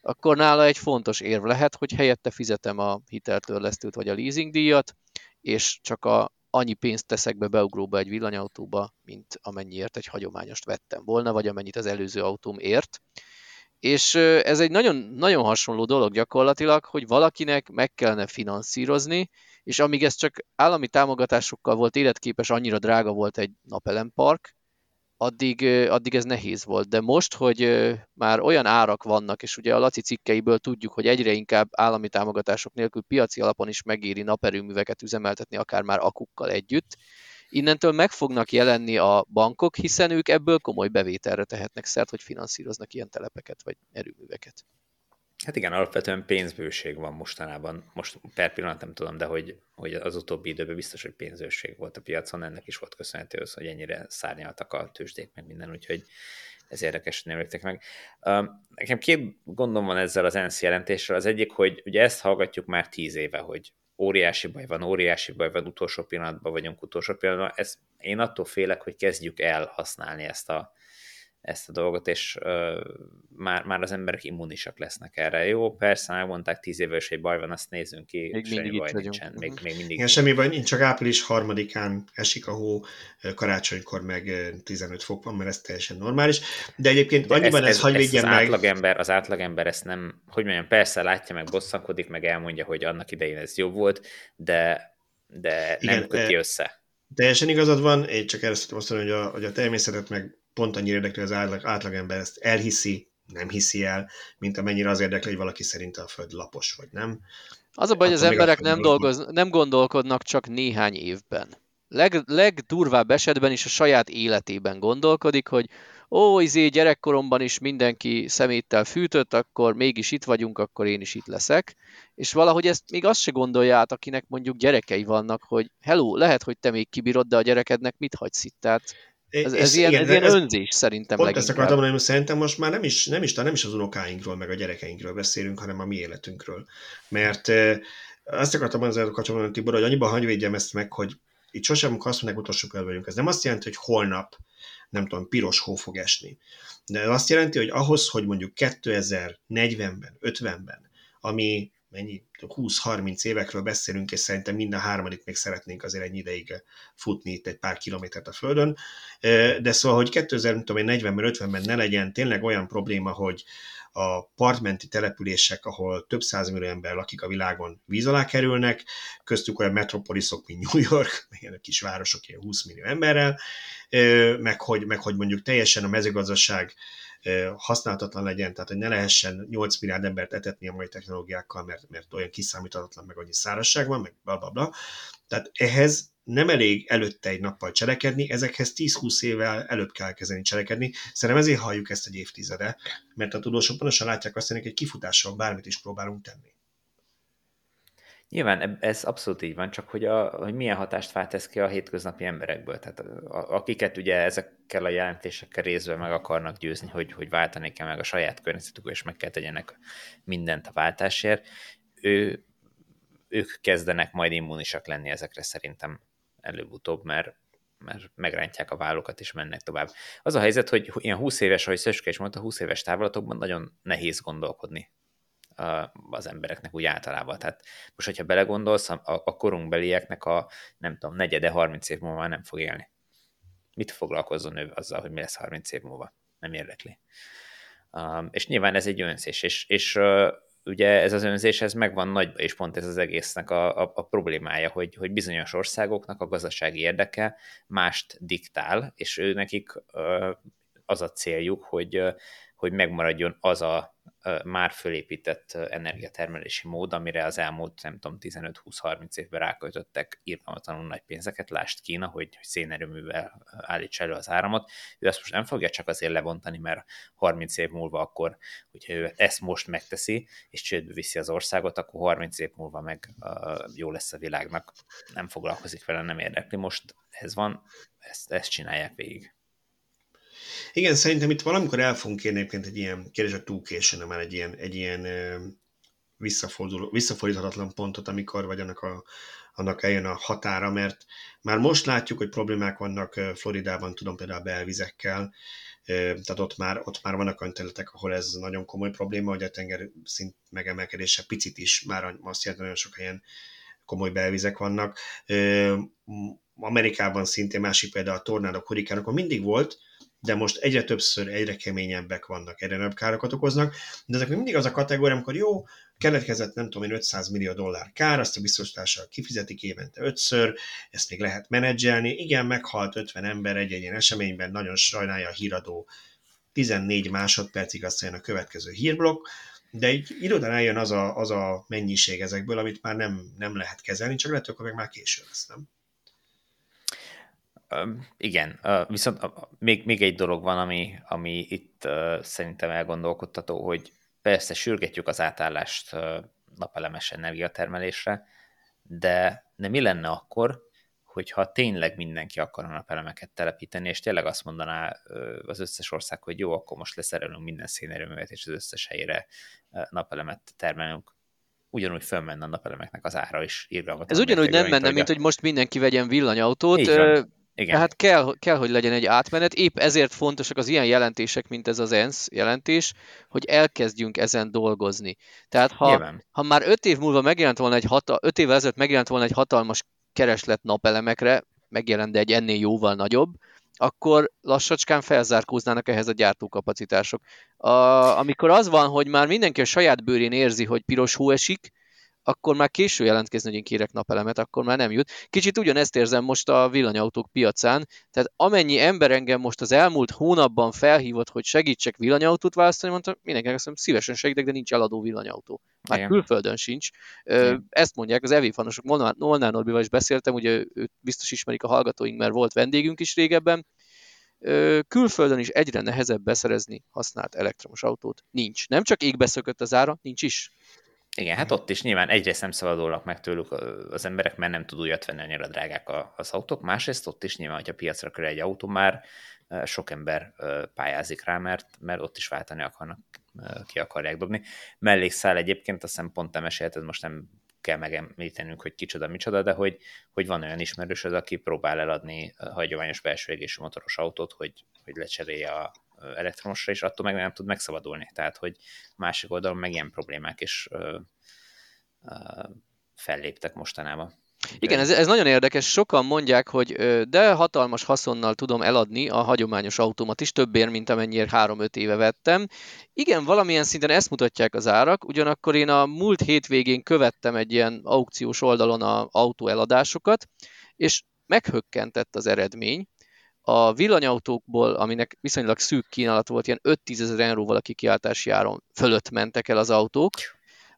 akkor nála egy fontos érv lehet, hogy helyette fizetem a hiteltörlesztőt vagy a leasingdíjat, és csak a, annyi pénzt teszek be beugróba egy villanyautóba, mint amennyiért egy hagyományost vettem volna, vagy amennyit az előző autóm ért. És ez egy nagyon, nagyon hasonló dolog gyakorlatilag, hogy valakinek meg kellene finanszírozni, és amíg ez csak állami támogatásokkal volt életképes, annyira drága volt egy napelempark, addig, addig ez nehéz volt. De most, hogy már olyan árak vannak, és ugye a Laci cikkeiből tudjuk, hogy egyre inkább állami támogatások nélkül piaci alapon is megéri naperőműveket üzemeltetni, akár már akukkal együtt, innentől meg fognak jelenni a bankok, hiszen ők ebből komoly bevételre tehetnek szert, hogy finanszíroznak ilyen telepeket vagy erőműveket. Hát igen, alapvetően pénzbőség van mostanában. Most per pillanat nem tudom, de hogy, hogy az utóbbi időben biztos, hogy pénzbőség volt a piacon, ennek is volt köszönhető az, hogy ennyire szárnyaltak a tőzsdék meg minden, úgyhogy ez érdekes, hogy említek meg. Nekem két gondom van ezzel az ENSZ jelentéssel. Az egyik, hogy ugye ezt hallgatjuk már tíz éve, hogy óriási baj van, óriási baj van, utolsó pillanatban vagyunk, utolsó pillanatban. Ezt, én attól félek, hogy kezdjük el használni ezt a ezt a dolgot, és uh, már, már az emberek immunisak lesznek erre. Jó, persze, megmondták, tíz évvel is egy baj van, azt nézzünk ki, még semmi baj nincsen. Még, még mindig. Igen, semmi baj, csak április harmadikán esik a hó, karácsonykor meg tizenöt fok van, mert ez teljesen normális. De egyébként de annyiban ez, ez, ez hagy végyen meg... Átlagember, az átlagember ezt nem, hogy mondjam, persze látja, meg bosszankodik, meg elmondja, hogy annak idején ez jobb volt, de, de igen, nem köti össze. Teljesen igazad van, én csak erre szoktam azt mondani, hogy a, hogy a természetet meg pont annyira érdekli, hogy az átlag, átlagember ezt elhiszi, nem hiszi el, mint amennyire az érdekli, hogy valaki szerint a föld lapos, vagy nem. Az a baj, hogy az emberek nem, dolgoz, nem gondolkodnak csak néhány évben. Leg, legdurvább esetben is a saját életében gondolkodik, hogy ó, izé, gyerekkoromban is mindenki szeméttel fűtött, akkor mégis itt vagyunk, akkor én is itt leszek. És valahogy ezt még azt se gondolja át, akinek mondjuk gyerekei vannak, hogy hello, lehet, hogy te még kibírod, de a gyerekednek mit hagysz itt? Tehát ez, ez ilyen, igen, ez ilyen önzés ez, szerintem pont leginkább. Ezt akartam mondani, hogy szerintem most már nem is, nem is, nem is az unokáinkról, meg a gyerekeinkről beszélünk, hanem a mi életünkről. Mert e, azt akartam mondani, Tibor, hogy annyiban hagyvédjem ezt meg, hogy itt sosem, amikor azt mondják, utolsó körül vagyunk. Ez nem azt jelenti, hogy holnap, nem tudom, piros hó fog esni. De ez azt jelenti, hogy ahhoz, hogy mondjuk kétezer-negyvenben, ötvenben, ami mennyi, húsz-harminc évekről beszélünk, és szerintem minden harmadik még szeretnénk azért egy ideig futni itt egy pár kilométert a Földön, de szóval, hogy kétezer-negyvenben, ötvenben ne legyen tényleg olyan probléma, hogy a partmenti települések, ahol több százmillió ember lakik a világon, víz alá kerülnek, köztük olyan metropoliszok, mint New York, ilyen kis városok, ilyen húsz millió emberrel, meg hogy, meg hogy mondjuk teljesen a mezőgazdaság használhatatlan legyen, tehát hogy ne lehessen nyolc milliárd embert etetni a mai technológiákkal, mert, mert olyan kiszámíthatatlan, meg annyi szárazság van, meg bla bla bla. Tehát ehhez nem elég előtte egy nappal cselekedni, ezekhez tíz-húsz évvel előbb kell kezdeni cselekedni. Szerintem ezért halljuk ezt egy évtizede, mert a tudósok pontosan látják azt, hogy egy kifutással bármit is próbálunk tenni. Nyilván ez abszolút így van, csak hogy, a, hogy milyen hatást váltesz ki a hétköznapi emberekből. Tehát akiket ugye ezekkel a jelentésekkel részben meg akarnak győzni, hogy, hogy váltani kell meg a saját környezetükből, és meg kell tegyenek mindent a váltásért, ő, ők kezdenek majd immunisak lenni ezekre szerintem előbb-utóbb, mert, mert megrántják a vállukat és mennek tovább. Az a helyzet, hogy ilyen húsz éves, ahogy Szöcske is mondta, húsz éves távlatokban nagyon nehéz gondolkodni az embereknek úgy általában. Tehát most, hogyha belegondolsz, a, a korunkbelieknek a, nem tudom, negyede harminc év múlva már nem fog élni. Mit foglalkozzon ő azzal, hogy mi lesz harminc év múlva? Nem érdekli. Um, és nyilván ez egy önzés, és, és uh, ugye ez az önzés, ez megvan nagyban, és pont ez az egésznek a, a, a problémája, hogy, hogy bizonyos országoknak a gazdasági érdeke mást diktál, és ő nekik uh, az a céljuk, hogy, uh, hogy megmaradjon az a már fölépített energiatermelési mód, amire az elmúlt, nem tudom, tizenöt-húsz-harminc évben ráköltöttek irgalmatlanul nagy pénzeket, lásd Kína, hogy, hogy szénerőművel állíts elő az áramot. Ő azt most nem fogja csak azért lebontani, mert harminc év múlva akkor, hogyha ő ezt most megteszi, és csődbe viszi az országot, akkor harminc év múlva meg uh, jó lesz a világnak. Nem foglalkozik vele, nem érdekli. Most ez van, ezt, ezt csinálják végig. Igen, szerintem itt valamikor el fogunk kérni egyébként egy ilyen kérdés, a túl későn, már egy ilyen, egy ilyen visszafordíthatatlan pontot, amikor vagy annak, a, annak eljön a határa, mert már most látjuk, hogy problémák vannak Floridában, tudom például belvizekkel, tehát ott már, ott már vannak olyan területek, ahol ez nagyon komoly probléma, hogy a tenger szint megemelkedése picit is, már azt jelenti, nagyon sok helyen komoly belvizek vannak. Amerikában szintén másik például a tornádok, hurikánok, akkor mindig volt, de most egyre többször, egyre keményebbek vannak, egyre nagyobb károkat okoznak, de ezek mindig az a kategória, amikor jó, keletkezett, nem tudom én, ötszáz millió dollár kár, azt a biztosítással kifizetik évente ötször, ezt még lehet menedzselni, igen, meghalt ötven ember egy ilyen eseményben, nagyon sajnálja a híradó, tizennégy másodpercig azt jön a következő hírblokk, de így időben eljön az a, az a mennyiség ezekből, amit már nem, nem lehet kezelni, csak lehet, akkor meg már késő lesz, nem? Igen, viszont még, még egy dolog van, ami, ami itt szerintem elgondolkodtató, hogy persze sürgetjük az átállást napelemes energiatermelésre, de, de mi lenne akkor, hogyha tényleg mindenki akarna napelemeket telepíteni, és tényleg azt mondaná az összes ország, hogy jó, akkor most leszerelünk minden szénerőművet, és az összes helyre napelemet termelünk. Ugyanúgy fölmenne a napelemeknek az ára is. Ez ugyanúgy nem menne, mint hogy most mindenki vegyen villanyautót. Igen. Hát kell, kell, hogy legyen egy átmenet. Épp ezért fontosak az ilyen jelentések, mint ez az ENSZ jelentés, hogy elkezdjünk ezen dolgozni. Tehát ha, ha már öt év múlva megjelent volna egy hatal, öt évvel ezelőtt megjelent volna egy hatalmas kereslet napelemekre, megjelent, de egy ennél jóval nagyobb, akkor lassacskán felzárkóznának ehhez a gyártókapacitások. A, amikor az van, hogy már mindenki a saját bőrén érzi, hogy piros hó esik, akkor már késő jelentkezni, hogy én kérek napelemet, akkor már nem jut. Kicsit ugyanezt érzem most a villanyautók piacán, tehát amennyi ember engem most az elmúlt hónapban felhívott, hogy segítsek villanyautót választani, mondtam, mindenkinek azt mondom, szívesen segítek, de nincs eladó villanyautó. Már igen. Külföldön sincs. Igen. Ezt mondják az e-fanosok. Molnár Norbival is beszéltem, ugye őt biztos ismerik a hallgatóink, mert volt vendégünk is régebben. Külföldön is egyre nehezebb beszerezni használt elektromos autót. Nincs. Nem csak égbe szökött az ára, nincs is. Igen, hát ott is nyilván egyrészt nem szabadulnak meg tőlük az emberek, mert nem tud újat venni, annyira drágák az autók, másrészt ott is nyilván, hogyha piacra kerül egy autó, már sok ember pályázik rá, mert, mert ott is váltani akarnak, ki akarják dobni. Mellékszál egyébként, azt hiszem pont te mesélted, most nem kell megemlítenünk, hogy kicsoda, micsoda, de hogy, hogy van olyan ismerősöd, aki próbál eladni hagyományos belső égésű motoros autót, hogy, hogy lecserélje a elektromosra, és attól meg nem tud megszabadulni. Tehát, hogy másik oldalon meg ilyen problémák is ö, ö, felléptek mostanában. Igen, ez, ez nagyon érdekes. Sokan mondják, hogy de hatalmas haszonnal tudom eladni a hagyományos autómat is, többért, mint amennyire három-öt éve vettem. Igen, valamilyen szinten ezt mutatják az árak, ugyanakkor én a múlt hétvégén követtem egy ilyen aukciós oldalon az autóeladásokat, és meghökkentett az eredmény. A villanyautókból, aminek viszonylag szűk kínálat volt, ilyen öt-tízezer euróval a kikiáltási áron fölött mentek el az autók.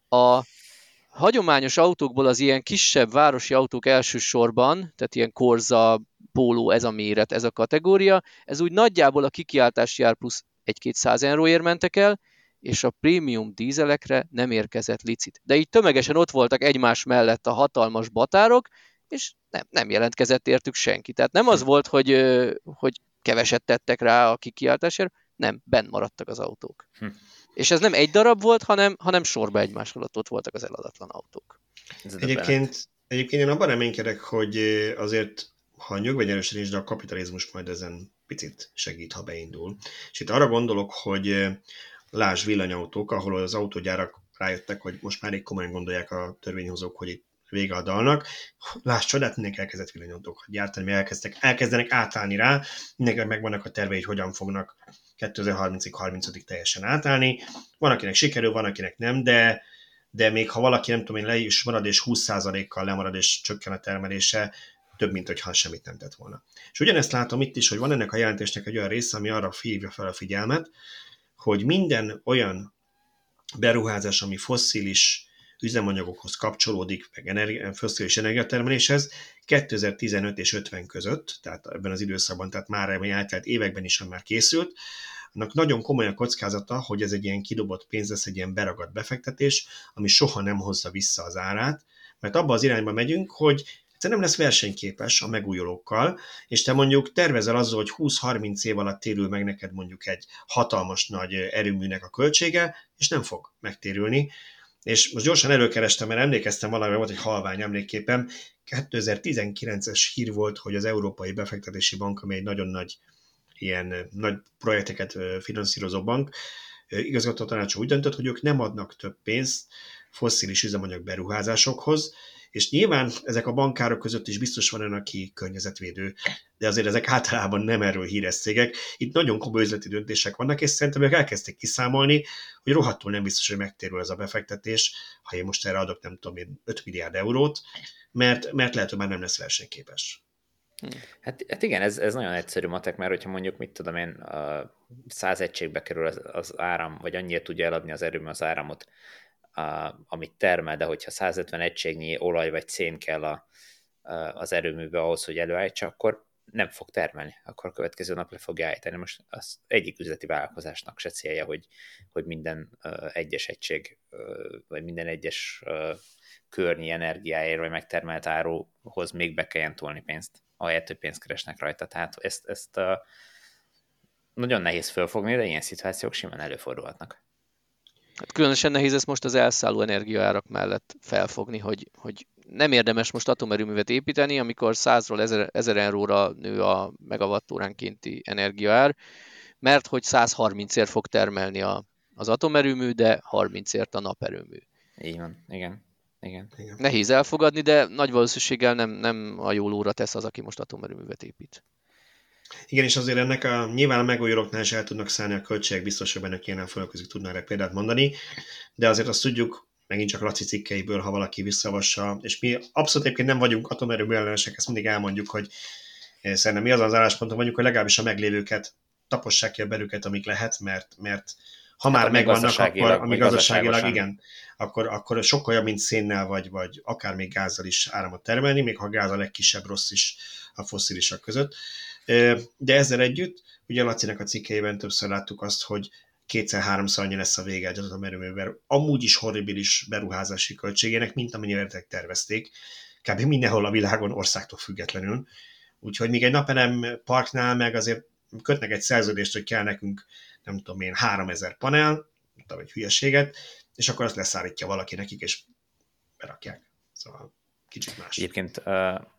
A hagyományos autókból az ilyen kisebb városi autók elsősorban, tehát ilyen Corza, Polo, ez a méret, ez a kategória, ez úgy nagyjából a kikiáltási ár plusz egy-kétszáz euróért mentek el, és a prémium dízelekre nem érkezett licit. De így tömegesen ott voltak egymás mellett a hatalmas batárok, és nem, nem jelentkezett értük senki. Tehát nem az volt, hogy, hogy keveset tettek rá a kikiáltásért, nem, benn maradtak az autók. Hm. És ez nem egy darab volt, hanem, hanem sorba egymás alatt ott voltak az eladatlan autók. Egyébként, egyébként én abban reménykedek, hogy azért, ha nyugvegy erősen is, de a kapitalizmus majd ezen picit segít, ha beindul. És itt arra gondolok, hogy láss villanyautók, ahol az autógyárak rájöttek, hogy most már így komolyan gondolják a törvényhozók, hogy itt vége a dalnak. Lásd csodát, mindenki elkezdett villanyautókat gyártani, elkezdtek, elkezdenek átállni rá, mindenkinek megvannak a tervei, hogy hogyan fognak kétezer-harmincig, harmincig teljesen átállni. Van, akinek sikerül, van, akinek nem, de, de még ha valaki, nem tudom én, le is marad, és húsz százalékkal lemarad, és csökken a termelése, több, mint hogyha semmit nem tett volna. És ugyanezt látom itt is, hogy van ennek a jelentésnek egy olyan része, ami arra hívja fel a figyelmet, hogy minden olyan beruházás, ami fosszilis üzemanyagokhoz kapcsolódik, meg energi- fosszilis energiatermeléshez, kétezer-tizenöt és ötven között, tehát ebben az időszakban, tehát már eltelt években is már készült, annak nagyon komoly a kockázata, hogy ez egy ilyen kidobott pénz lesz, egy ilyen beragadt befektetés, ami soha nem hozza vissza az árát, mert abba az irányba megyünk, hogy egyszerűen nem lesz versenyképes a megújulókkal, és te mondjuk tervezel azzal, hogy húsz-harminc év alatt térül meg neked mondjuk egy hatalmas nagy erőműnek a költsége, és nem fog megtérülni. És most gyorsan előkerestem, mert emlékeztem, valamire volt egy halvány emlékképem, kétezer-tizenkilences hír volt, hogy az Európai Befektetési Bank, ami egy nagyon nagy, ilyen nagy projekteket finanszírozó bank, igazgató tanácsa úgy döntött, hogy ők nem adnak több pénzt fosszilis üzemanyag beruházásokhoz, és nyilván ezek a bankárok között is biztos van olyan, aki környezetvédő, de azért ezek általában nem erről híres cégek. Itt nagyon komoly üzleti döntések vannak, és szerintem ők elkezdték kiszámolni, hogy rohadtul nem biztos, hogy megtérül ez a befektetés, ha én most erre adok, nem tudom én, öt milliárd eurót, mert, mert lehet, hogy már nem lesz versenyképes. Hát, hát igen, ez, ez nagyon egyszerű matek, mert hogyha mondjuk, mit tudom én, száz egységbe kerül az, az áram, vagy annyira tudja eladni az erőm az áramot, A, amit termel, de hogyha százötven egységnyi olaj vagy szén kell a, a, az erőműbe ahhoz, hogy előállítsa, akkor nem fog termelni, akkor a következő nap le fogja állítani. Most az egyik üzleti vállalkozásnak se célja, hogy, hogy minden uh, egyes egység, uh, vagy minden egyes uh, környi energiáért, vagy megtermelt áruhoz még be kelljen tolni pénzt, ahelyett, hogy pénzt keresnek rajta. Tehát ezt, ezt uh, nagyon nehéz fölfogni, de ilyen szituációk simán előfordulhatnak. Hát különösen nehéz ezt most az elszálló energiaárak mellett felfogni, hogy, hogy nem érdemes most atomerőművet építeni, amikor százról ezer euróra nő a megawattóránkénti energiaár, mert hogy száz harmincért fog termelni a, az atomerőmű, de harmincért a naperőmű. Így van, igen. Igen. Igen. Nehéz elfogadni, de nagy valószínűséggel nem, nem a jól óra tesz az, aki most atomerőművet épít. Igen, és azért ennek a nyilván a megújulóknál is el tudnak szállni a költségek, biztos, hogy ennek ilyen fölközik tudnál rá példát mondani, de azért azt tudjuk, megint csak Laci cikkeiből, ha valaki visszavassa, és mi abszolút egyébként nem vagyunk atomerőmű ellenesek, ezt mindig elmondjuk, hogy szerintem mi az az állásponton vagyunk, hogy legalábbis a meglévőket tapossák ki a belüket, amik lehet, mert, mert ha hát már megvannak, akkor amíg gazdaságilag, igen, akkor, akkor sokkal jobb, mint szénnel vagy, vagy akár még gázzal is áramot termelni, még ha gáz a legkisebb rossz is a fosszilisak között. De ezzel együtt, ugye Lacinek a cikkeiben többször láttuk azt, hogy kétszer-háromszor annyi lesz a vége egy atomerőművel, amúgy is horribilis beruházási költségének, mint amennyire eredetileg tervezték, kb. Mindenhol a világon országtól függetlenül. Úgyhogy még egy napelem parknál meg azért kötnek egy szerződést, hogy kell nekünk, nem tudom én, háromezer panel, nem tudom, egy hülyeséget, és akkor azt leszállítja valaki nekik, és berakják. Szóval kicsit más. Egyébként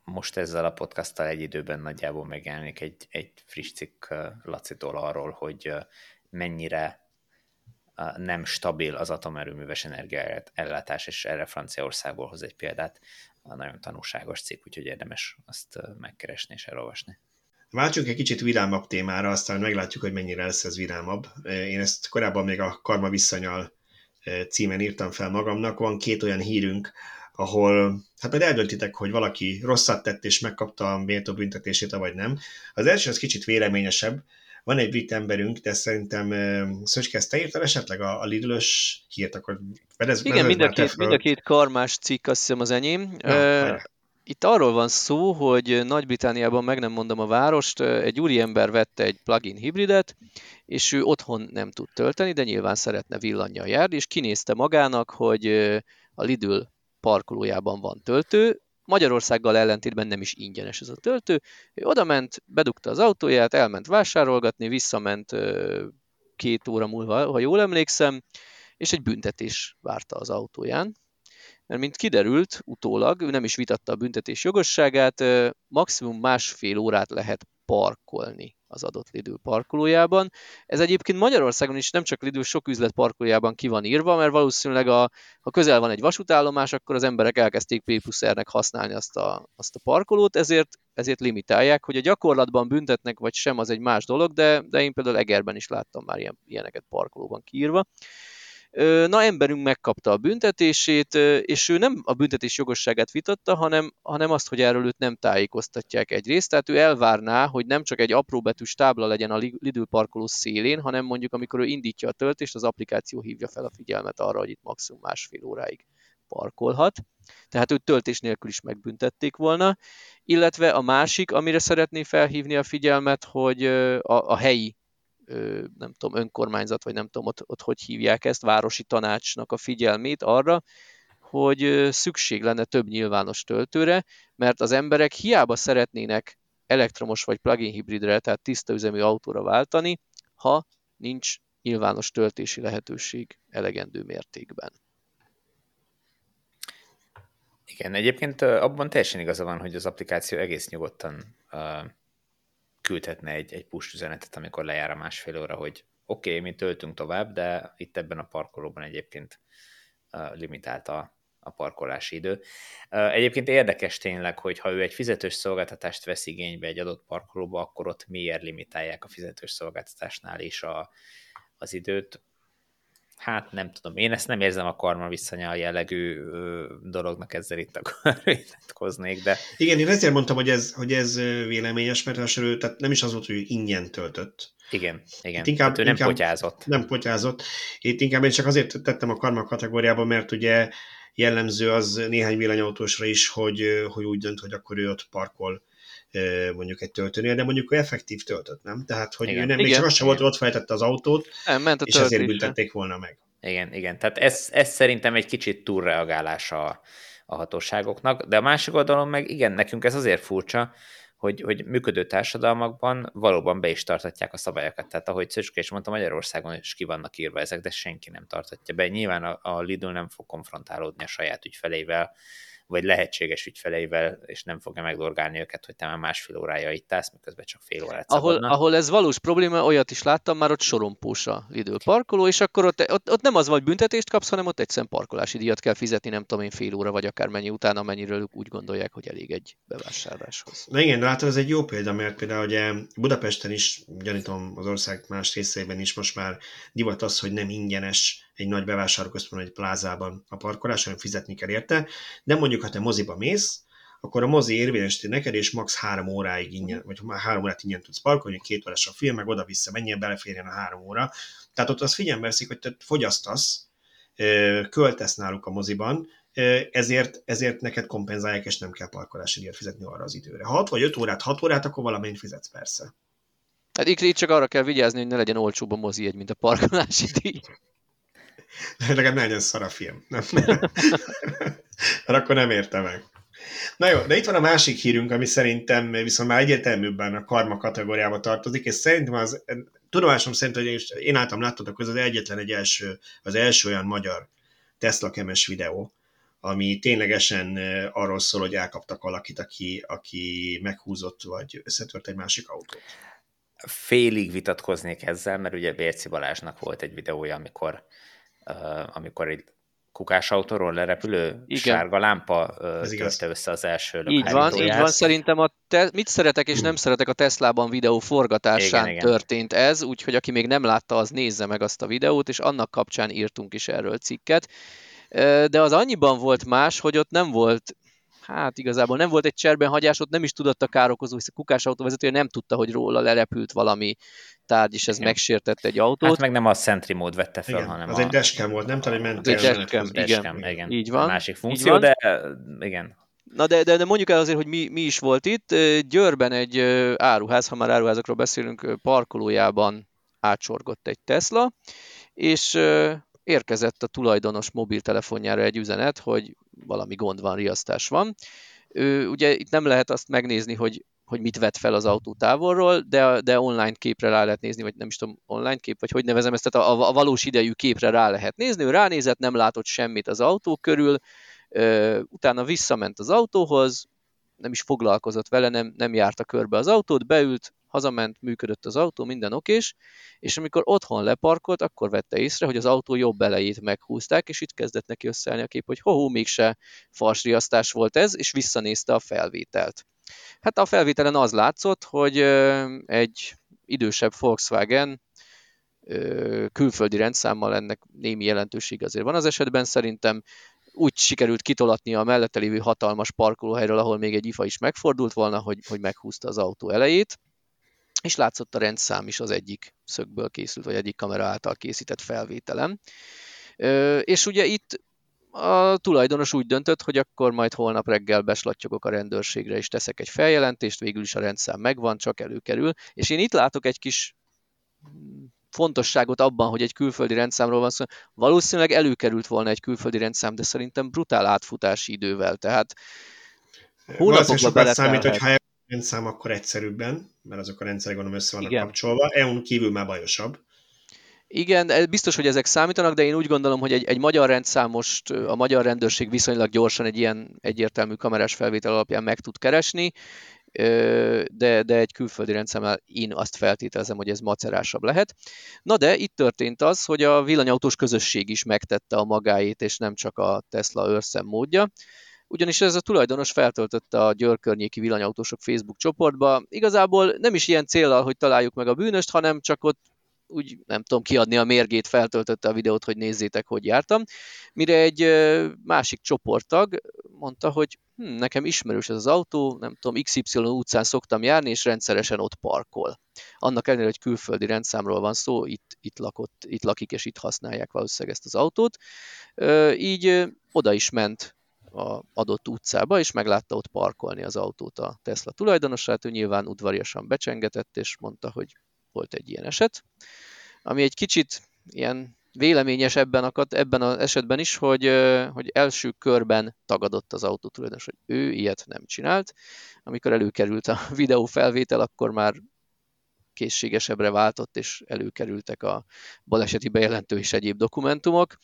most ezzel a podcasttal egy időben nagyjából megjelenik egy, egy friss cikk Lacitól arról, hogy mennyire nem stabil az atomerőműves energiaellátás, és erre Franciaországból hoz egy példát. Nagyon tanulságos cikk, úgyhogy érdemes azt megkeresni és elolvasni. Váltsunk egy kicsit vidámabb témára, aztán meglátjuk, hogy mennyire lesz ez vidámabb. Én ezt korábban még a Karma Visszanyal címen írtam fel magamnak. Van két olyan hírünk, ahol, hát majd eldöntitek, hogy valaki rosszat tett és megkapta a méltó büntetését, vagy nem. Az első az kicsit véleményesebb. Van egy brit emberünk, de szerintem Szöcske, ezt te írtad esetleg a, a Lidl-ös hírt, akkor vedez, igen, mind a, két, mind a két karmás cikk, azt hiszem, az enyém. Ja, uh, itt arról van szó, hogy Nagy-Britanniában, meg nem mondom a várost, egy úriember vette egy plug-in hibridet, és ő otthon nem tud tölteni, de nyilván szeretne villannyal járni, és kinézte magának, hogy a Lidl parkolójában van töltő, Magyarországgal ellentétben nem is ingyenes ez a töltő. Ő odament, bedugta az autóját, elment vásárolgatni, visszament két óra múlva, ha jól emlékszem, és egy büntetés várta az autóján. Mert mint kiderült utólag, ő nem is vitatta a büntetés jogosságát, maximum másfél órát lehet parkolni az adott Lidl parkolójában. Ez egyébként Magyarországon is nem csak Lidl, sok üzlet parkolójában ki van írva, mert valószínűleg a, ha közel van egy vasútállomás, akkor az emberek elkezdték P plusz R-nek használni azt a, azt a parkolót, ezért, ezért limitálják, hogy a gyakorlatban büntetnek vagy sem, az egy más dolog, de, de én például Egerben is láttam már ilyen, ilyeneket parkolóban kiírva. Na, emberünk megkapta a büntetését, és ő nem a büntetés jogosságát vitatta, hanem, hanem azt, hogy erről őt nem tájékoztatják egyrészt. Tehát ő elvárná, hogy nem csak egy apróbetűs tábla legyen a Lidl parkoló szélén, hanem mondjuk, amikor ő indítja a töltést, az applikáció hívja fel a figyelmet arra, hogy itt maximum másfél óráig parkolhat. Tehát őt töltés nélkül is megbüntették volna. Illetve a másik, amire szeretné felhívni a figyelmet, hogy a, a helyi, nem tudom, önkormányzat, vagy nem tudom, ott, ott hogy hívják ezt, városi tanácsnak a figyelmét arra, hogy szükség lenne több nyilvános töltőre, mert az emberek hiába szeretnének elektromos vagy plug-in hibridre, tehát tiszta üzemű autóra váltani, ha nincs nyilvános töltési lehetőség elegendő mértékben. Igen, egyébként abban teljesen igaza van, hogy az applikáció egész nyugodtan uh... küldhetne egy, egy push üzenetet, amikor lejár a másfél óra, hogy oké, okay, mi töltünk tovább, de itt ebben a parkolóban egyébként uh, limitált a, a parkolási idő. Uh, egyébként érdekes tényleg, hogy ha ő egy fizetős szolgáltatást vesz igénybe egy adott parkolóba, akkor ott miért limitálják a fizetős szolgáltatásnál is a, az időt. Hát nem tudom, én ezt nem érzem a karma visszanyal jellegű ö, dolognak, ezzel itt akkor vitatkoznék, de... Igen, én ezért mondtam, hogy ez, hogy ez véleményes, mert hasonló, tehát nem is az volt, hogy ingyen töltött. Igen, igen. Itt inkább, hát ő nem inkább potyázott. Nem potyázott. Itt inkább én csak azért tettem a karma kategóriába, mert ugye jellemző az néhány villanyautósra is, hogy, hogy úgy dönt, hogy akkor ő ott parkol mondjuk egy töltőnél, de mondjuk ő effektív töltött, nem? Tehát, hogy igen, ő nem, igen, még csak az sem volt, ott feltette az autót, nem, és ezért büntették volna meg. Igen, igen. Tehát ez, ez szerintem egy kicsit túlreagálás a, a hatóságoknak, de a másik oldalon meg igen, nekünk ez azért furcsa, hogy, hogy működő társadalmakban valóban be is tartatják a szabályokat. Tehát ahogy Szöcske is mondta, Magyarországon is ki vannak írva ezek, de senki nem tartatja be. Nyilván a, a Lidl nem fog konfrontálódni a saját ügyfeleivel vagy lehetséges ügyfeleivel, és nem fogja megdorgálni őket, hogy te már másfél órája itt állsz, miközben csak fél órát szabadna. Ahol, ahol ez valós probléma, olyat is láttam már, ott sorompós a Lidl parkoló, és akkor ott, ott, ott nem az vagy büntetést kapsz, hanem ott egyszerűen parkolási díjat kell fizetni, nem tudom én fél óra, vagy akár mennyi utána, amennyiről ők úgy gondolják, hogy elég egy bevásárláshoz. Na igen, de hát ez egy jó példa, mert például ugye Budapesten is, gyanítom az ország más részeiben is most már divat az, hogy nem ingyenes egy nagy bevásárlóközpontban, egy plázában a parkolás, hanem fizetni kell érte, de mondjuk, ha te moziba mész, akkor a mozi érvényesíti neked, és max. három óráig ingyen, vagy három órát ingyen tudsz parkolni, két órás a film, meg oda-vissza menjél, beleférjen a három óra. Tehát ott azt figyelembe veszik, hogy te fogyasztasz, költesz náluk a moziban, ezért, ezért neked kompenzálják, és nem kell parkolási díjat fizetni arra az időre. Ha hat vagy öt órát, hat órát, akkor valamennyit fizetsz persze. Hát itt csak arra kell vigyázni, hogy ne legyen olcsóbb a mozijegy, mint a parkolási díj. Legalább ne legyen szar a film. Nem, nem. Akkor nem érte meg. Na jó, de itt van a másik hírünk, ami szerintem viszont már egyértelműbben a karma kategóriába tartozik, és szerintem az, tudomásom szerint, hogy én általam láttatok, az egyetlen egy első, az első olyan magyar Tesla kemes videó, ami ténylegesen arról szól, hogy elkaptak valakit, aki, aki meghúzott, vagy összetört egy másik autót. Félig vitatkoznék ezzel, mert ugye Bérci Balázsnak volt egy videója, amikor Uh, amikor egy kukásautóról lerepülő igen. sárga lámpa uh, törte össze az első lökhárítóját. Így van, így van, szerintem a te- mit szeretek és nem szeretek a Teslában videó forgatásán igen, igen. történt ez, úgyhogy aki még nem látta, az nézze meg azt a videót, és annak kapcsán írtunk is erről cikket. De az annyiban volt más, hogy ott nem volt, hát igazából nem volt egy cserbenhagyás, ott nem is tudott a károkozó, hisz a kukásautóvezetője nem tudta, hogy róla lerepült valami tárgy, és ez megsértette egy autót. Hát meg nem a Sentry mód vette fel, igen, hanem az a... egy dashcam volt, nem tudom, hogy ment. Egy dashcam, igen. igen. Így van. A másik funkció, de igen. Na de, de, de mondjuk el azért, hogy mi, mi is volt itt. Győrben egy áruház, ha már áruházakról beszélünk, parkolójában átsorgott egy Tesla, és érkezett a tulajdonos mobiltelefonjára egy üzenet, hogy valami gond van, riasztás van. Ugye itt nem lehet azt megnézni, hogy hogy mit vett fel az autó távolról, de, de online képre rá lehet nézni, vagy nem is tudom, online kép, vagy hogy nevezem ezt, tehát a, a valós idejű képre rá lehet nézni, ő ránézett, nem látott semmit az autó körül, ö, utána visszament az autóhoz, nem is foglalkozott vele, nem, nem járta körbe az autót, beült, hazament, működött az autó, minden okés, és amikor otthon leparkolt, akkor vette észre, hogy az autó jobb elejét meghúzták, és itt kezdett neki összeállni a kép, hogy hoho, mégse farsriasztás volt ez, és visszanézte a felvételt. Hát a felvételen az látszott, hogy egy idősebb Volkswagen külföldi rendszámmal, ennek némi jelentőség azért van az esetben, szerintem úgy sikerült kitolatnia a mellette lévő hatalmas parkolóhelyről, ahol még egy ifa is megfordult volna, hogy, hogy meghúzta az autó elejét, és látszott a rendszám is az egyik szögből készült, vagy egyik kamera által készített felvételen. És ugye itt a tulajdonos úgy döntött, hogy akkor majd holnap reggel beslattyogok a rendőrségre, és teszek egy feljelentést, végül is a rendszám megvan, csak előkerül. És én itt látok egy kis fontosságot abban, hogy egy külföldi rendszámról van szó. Valószínűleg előkerült volna egy külföldi rendszám, de szerintem brutál átfutási idővel. Tehát hónapokba beletelhet. Számít, hogy ha rendszám, akkor egyszerűbben, mert azok a rendszerek gondolom össze vannak igen. kapcsolva. é u-n kívül már bajosabb. Igen, biztos, hogy ezek számítanak, de én úgy gondolom, hogy egy, egy magyar rendszám most a magyar rendőrség viszonylag gyorsan egy ilyen egyértelmű kamerás felvétel alapján meg tud keresni, de, de egy külföldi rendszámmal én azt feltételezem, hogy ez macerásabb lehet. Na de itt történt az, hogy a villanyautós közösség is megtette a magáét, és nem csak a Tesla őrszem módja. Ugyanis ez a tulajdonos feltöltötte a Győr környéki villanyautósok Facebook csoportba. Igazából nem is ilyen céllal, hogy találjuk meg a bűnöst, hanem csak ott úgy nem tudom kiadni a mérgét, feltöltötte a videót, hogy nézzétek, hogy jártam, mire egy másik csoporttag mondta, hogy hm, nekem ismerős ez az autó, nem tudom, iksz ipszilon utcán szoktam járni, és rendszeresen ott parkol. Annak ellenére, hogy külföldi rendszámról van szó, itt, itt, lakott, itt lakik, és itt használják valószínűleg ezt az autót. Így oda is ment az adott utcába, és meglátta ott parkolni az autót a Tesla tulajdonosát, ő nyilván udvariasan becsengetett, és mondta, hogy volt egy ilyen eset, ami egy kicsit ilyen véleményes ebben, a, ebben az esetben is, hogy, hogy első körben tagadott az autó tulajdonos, hogy ő ilyet nem csinált. Amikor előkerült a videó felvétel, akkor már készségesebbre váltott, és előkerültek a baleseti bejelentő és egyéb dokumentumok.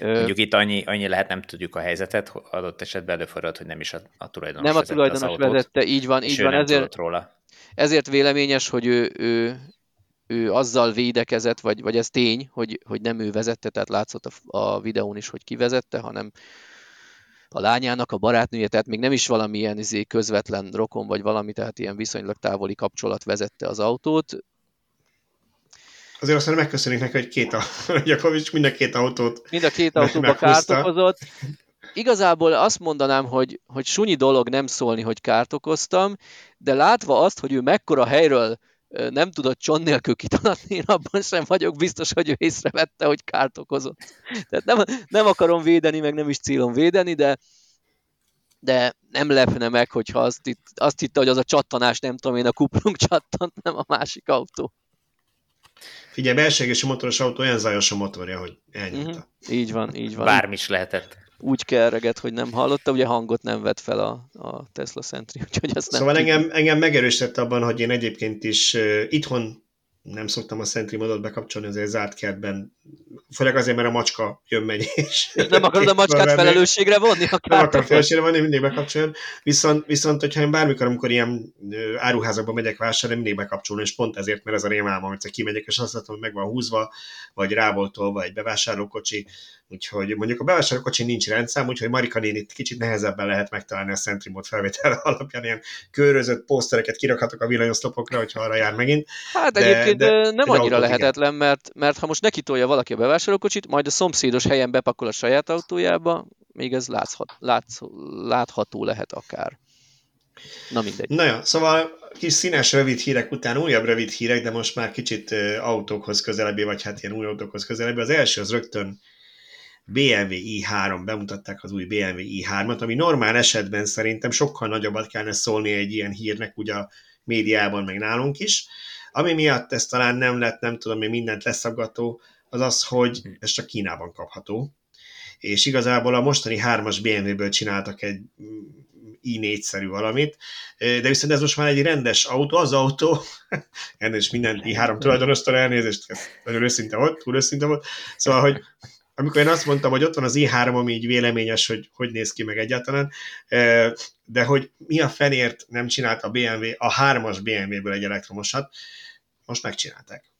Mondjuk itt annyi, annyi lehet, nem tudjuk a helyzetet, adott esetben előfordult, hogy nem is a, a tulajdonos vezette az autót. Nem a tulajdonos vezette, így van, így van. Ezért, róla. ezért véleményes, hogy ő... ő ő azzal védekezett, vagy, vagy ez tény, hogy, hogy nem ő vezette, tehát látszott a, a videón is, hogy ki vezette, hanem a lányának a barátnője, tehát még nem is valamilyen izé, közvetlen rokon, vagy valami, tehát ilyen viszonylag távoli kapcsolat vezette az autót. Azért aztán megköszönjük neki, hogy két, Gyakovics mind a két autót Mind a két autóba kárt okozott. Igazából azt mondanám, hogy, hogy sunyi dolog nem szólni, hogy kárt okoztam, de látva azt, hogy ő mekkora helyről nem tudott csont nélkül kitaladni, én abban sem vagyok biztos, hogy ő észrevette, hogy kárt okozott. Tehát nem, nem akarom védeni, meg nem is célom védeni, de, de nem lepne meg, hogyha azt, itt, azt hitte, hogy az a csattanás, nem tudom én, a kuplung csattant, nem a másik autó. Figyelj, belsőgésű motoros autó olyan zajos a motorja, hogy elnyomta. Uh-huh. Így van, így van. Bármi is lehetett. Úgy kerreget, hogy nem hallotta, ugye hangot nem vett fel a, a Tesla Sentry, úgyhogy ezt nem... Szóval engem, engem megerősített abban, hogy én egyébként is uh, itthon nem szoktam a Sentry modot bekapcsolni, azért zárt kertben, főleg azért, mert a macska jön-megy és... Nem akarod a macskát felelősségre vonni? A nem akarod felelősségre vonni, mindig bekapcsoljon. Viszont, viszont hogyha én bármikor, amikor ilyen áruházakba megyek vásárolni, mindig bekapcsolni, és pont ezért, mert ez a rémálom, amit kimegyek, és azt látom, hogy meg van húzva, vagy ráboltolva egy bevásárlókocsi. Úgyhogy mondjuk a bevásárlókocsin nincs rendszám, úgyhogy Marika nénit kicsit nehezebben lehet megtalálni a Sentry mód felvétel alapján, ilyen körözött posztereket kirakhatok a villanyoszlopokra, hogyha arra jár megint. Hát de, egyébként de, nem annyira lehetetlen, mert, mert ha most neki tolja valaki a bevásárlókocsit, majd a szomszédos helyen bepakol a saját autójába, még ez láthat, látsz, látható lehet akár. Na mindegy. Na jó, szóval kis színes rövid hírek után újabb rövid hírek, de most már kicsit autókhoz közelebbi, vagy hát ilyen új autókhoz közelebbi. Az első az rögtön bé em vé i három, bemutatták az új bé em vé i hármat, ami normál esetben szerintem sokkal nagyobbat kellene szólni egy ilyen hírnek, ugye a médiában, meg nálunk is. Ami miatt ez talán nem lett, nem tudom, hogy mindent leszaggató, az az, hogy ez csak Kínában kapható. És igazából a mostani hármas bé em véből csináltak egy i négyszerű valamit, de viszont ez most már egy rendes autó, az autó, ennél is minden i három tulajdonostól elnézést, ez nagyon őszinte volt, túl őszinte volt, szóval, hogy amikor én azt mondtam, hogy ott van az i három, ami így véleményes, hogy hogy néz ki meg egyáltalán, de hogy mi a fenért nem csinált a bé em vé, a hármas bé em véből egy elektromosat, most megcsinálták.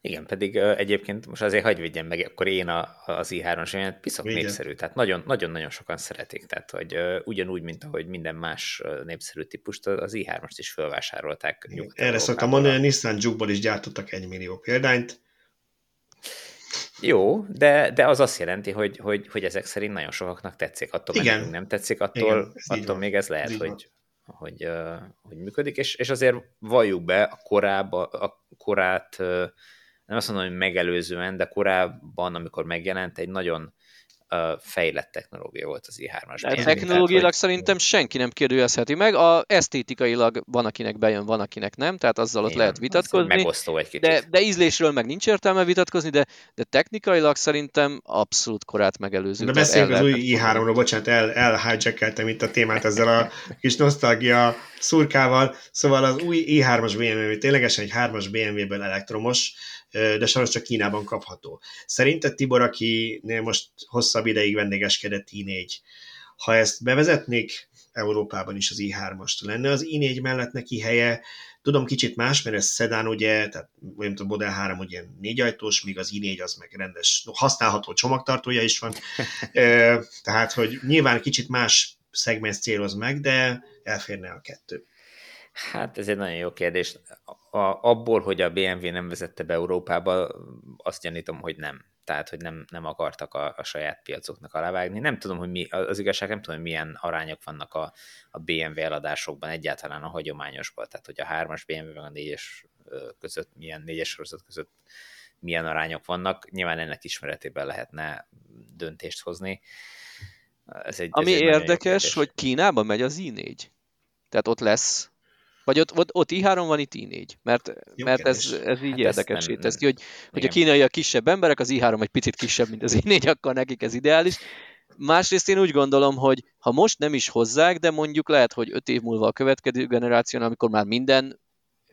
Igen, pedig egyébként most azért hagyj védjem meg, akkor én a, az i három-as piszok népszerű, tehát nagyon-nagyon sokan szeretik, tehát hogy ugyanúgy, mint ahogy minden más népszerű típust, az i hármast is felvásárolták. Erre szoktam mondani, a Nissan Juke-ból is gyártottak egy millió példányt. Jó, de, de az azt jelenti, hogy, hogy, hogy ezek szerint nagyon sokaknak tetszik, attól meg nem tetszik, attól, igen, ez attól még ez lehet, ez hogy, hogy, hogy, hogy működik, és, és azért valljuk be a, korába, a korát, nem azt mondom, hogy megelőzően, de korábban, amikor megjelent, egy nagyon fejlett technológia volt az i hármas. De technológiailag tehát, szerintem senki nem kérdőjelezheti meg, a esztétikailag van, akinek bejön, van, akinek nem, tehát azzal ott én, lehet vitatkozni, megosztó egy kicsit. De, de ízlésről meg nincs értelme vitatkozni, de, de technikailag szerintem abszolút korát megelőző. De beszéljünk az új i háromról, bocsánat, el, elhijakeltem itt a témát ezzel a kis nosztalgia szurkával, szóval az új i hármas bé em vé, ténylegesen egy hármas bé em véből elektromos, de sajnos csak Kínában kapható. Szerinted Tibor, akinél most hosszabb ideig vendégeskedett i négy, ha ezt bevezetnék Európában is az i hármast, lenne az i négy mellett neki helye, tudom kicsit más, mert ez szedán ugye, tehát olyan a Model három ugye négy ajtós, míg az i négy az meg rendes, használható csomagtartója is van, tehát hogy nyilván kicsit más szegmens céloz meg, de elférne a kettő. Hát ez egy nagyon jó kérdés. A, abból, hogy a bé em vé nem vezette be Európába, azt gyanítom, hogy nem. Tehát, hogy nem, nem akartak a, a saját piacoknak alávágni. Nem tudom, hogy mi, az igazság nem tudom, hogy milyen arányok vannak a, a bé em vé eladásokban egyáltalán a hagyományosban. Tehát, hogy a hármas bé em vé meg a négyes között, milyen négyes sorozat között milyen arányok vannak. Nyilván ennek ismeretében lehetne döntést hozni. Ez egy, Ami ez egy érdekes, hogy Kínában megy az i négy. Tehát ott lesz... Vagy ott, ott, ott i három van, itt i négy, mert, mert ez, ez így hát érdekessé teszi, hogy, hogy a kínaiak kisebb emberek, az i három egy picit kisebb, mint az i négy, akkor nekik ez ideális. Másrészt én úgy gondolom, hogy ha most nem is hozzák, de mondjuk lehet, hogy öt év múlva a következő generáción, amikor már minden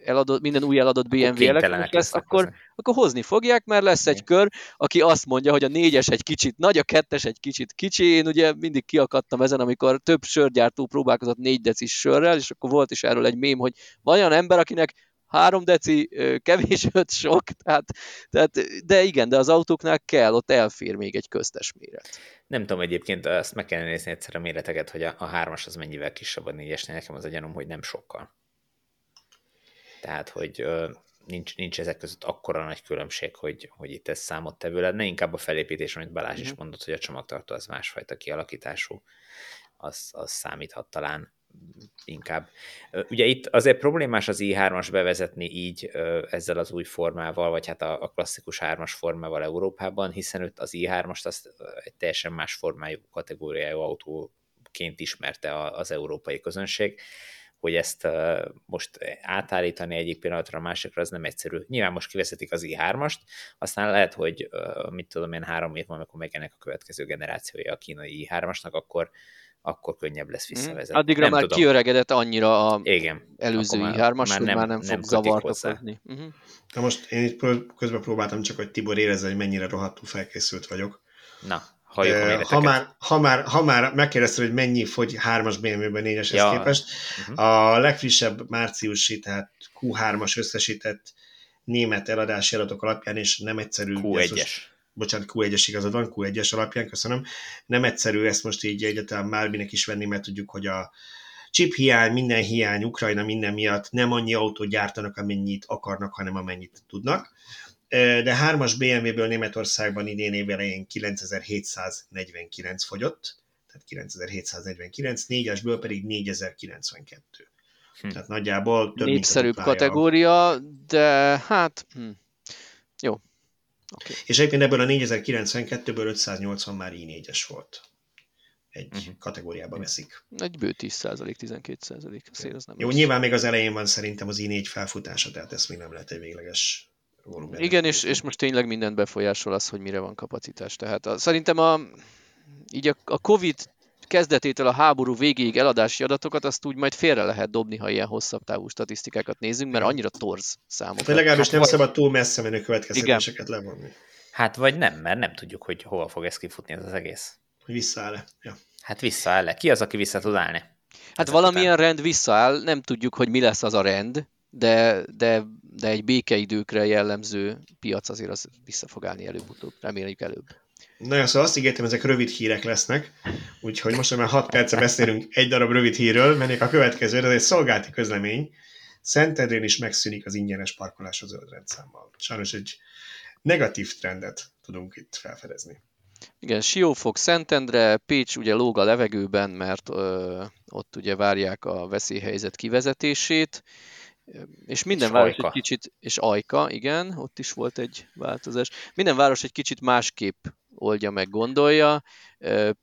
eladott, minden új eladott bé em vé elektromos lesz, akkor, akkor hozni fogják, mert lesz egy kör, aki azt mondja, hogy a négyes egy kicsit nagy, a kettes egy kicsit kicsi. Én ugye mindig kiakadtam ezen, amikor több sörgyártó próbálkozott négy decis sörrel, és akkor volt is erről egy mém, hogy van olyan ember, akinek három deci kevés, öt sok, tehát, tehát, de igen, de az autóknál kell, ott elfér még egy köztes méret. Nem tudom egyébként, azt meg kell nézni egyszer a méreteket, hogy a, a hármas az mennyivel kisebb a négyesnél, nekem az a gyanúm, hogy nem sokkal. Tehát, hogy ö, nincs, nincs ezek között akkora nagy különbség, hogy, hogy itt ez számottevő lenne, inkább a felépítés, amit Balázs mm. is mondott, hogy a csomagtartó az másfajta kialakítású, az, az számíthat talán inkább. Ugye itt azért problémás az i hármas bevezetni így ezzel az új formával, vagy hát a klasszikus hármas formával Európában, hiszen ott az i hármast azt egy teljesen más formájú kategóriájú autóként ismerte az európai közönség, hogy ezt most átállítani egyik pillanatra a másikra, az nem egyszerű. Nyilván most kivezetik az i hármast, aztán lehet, hogy mit tudom én, három év van, amikor megjelenik a következő generációja a kínai i hármasnak, akkor akkor könnyebb lesz visszavezetni. Addigra nem már tudom. Kiöregedett annyira a igen, előző i hármas, hogy már nem fog zavarba fogni. Uh-huh. Na most én itt közben próbáltam csak, hogy Tibor érezze, hogy mennyire rohadtul felkészült vagyok. Na, halljuk uh, a méreteket. Ha már, ha már, ha már megkérdezted, hogy mennyi fogy hármas bé em vé-ben négyeshez ja. képest, uh-huh. a legfrissebb márciusi, tehát kú hármas összesített német eladási adatok alapján, és nem egyszerű... kú egyes. Bocsánat, kú egyes igazad van, kú egyes alapján, köszönöm. Nem egyszerű ezt most így egyáltalán bárminek is venni, mert tudjuk, hogy a chip hiány, minden hiány, Ukrajna minden miatt nem annyi autót gyártanak, amennyit akarnak, hanem amennyit tudnak. De hármas bé em vé-ből Németországban idén év elején kilencezer-hétszáznegyvenkilenc fogyott, tehát kilencezer-hétszáznegyvenkilenc, négyesből pedig négyezer-kilencvenkettő. Hm. Tehát nagyjából több népszerűbb kategória, a... de hát hm. jó. Okay. És egyébként ebből a négyezer-kilencvenkettőből ötszáznyolcvan már i négyes volt. Egy uh-huh. kategóriában veszik. Egy bő tíz százalék, tizenkét százalék. Azért az nem jó, lesz. Nyilván még az elején van szerintem az i négy felfutása, tehát ezt még nem lehet egy végleges volumen. Igen, és, és most tényleg mindent befolyásol az, hogy mire van kapacitás. Tehát a, szerintem a, így a, a Covid kezdetétől a háború végéig eladási adatokat, azt úgy majd félre lehet dobni, ha ilyen hosszabb távú statisztikákat nézünk, mert annyira torz számok. De legalábbis hát nem vagy... szabad túl messze menő következtetéseket levonni. Hát vagy nem, mert nem tudjuk, hogy hova fog ez kifutni ez az egész. Hogy visszaáll-e. Ja. Hát visszaáll-e. Ki az, aki vissza tud állni? Hát ez valamilyen után... rend visszaáll, nem tudjuk, hogy mi lesz az a rend, de, de, de egy békeidőkre jellemző piac azért az vissza fog állni előbb-utóbb. Reméljük előbb. Na jó, szóval azt ígértem, ezek rövid hírek lesznek, úgyhogy most már hat percre beszélünk egy darab rövid hírről, mennék a következőre, ez egy szolgálati közlemény. Szentendrén is megszűnik az ingyenes parkolás a zöld rendszámmal. Sajnos egy negatív trendet tudunk itt felfedezni. Igen, Siófok, Szentendre, Pécs ugye lóg a levegőben, mert ö, ott ugye várják a veszélyhelyzet kivezetését, és minden és város Ajka. Egy kicsit, és Ajka, igen, ott is volt egy változás. Minden város egy kicsit másképp oldja meg, gondolja.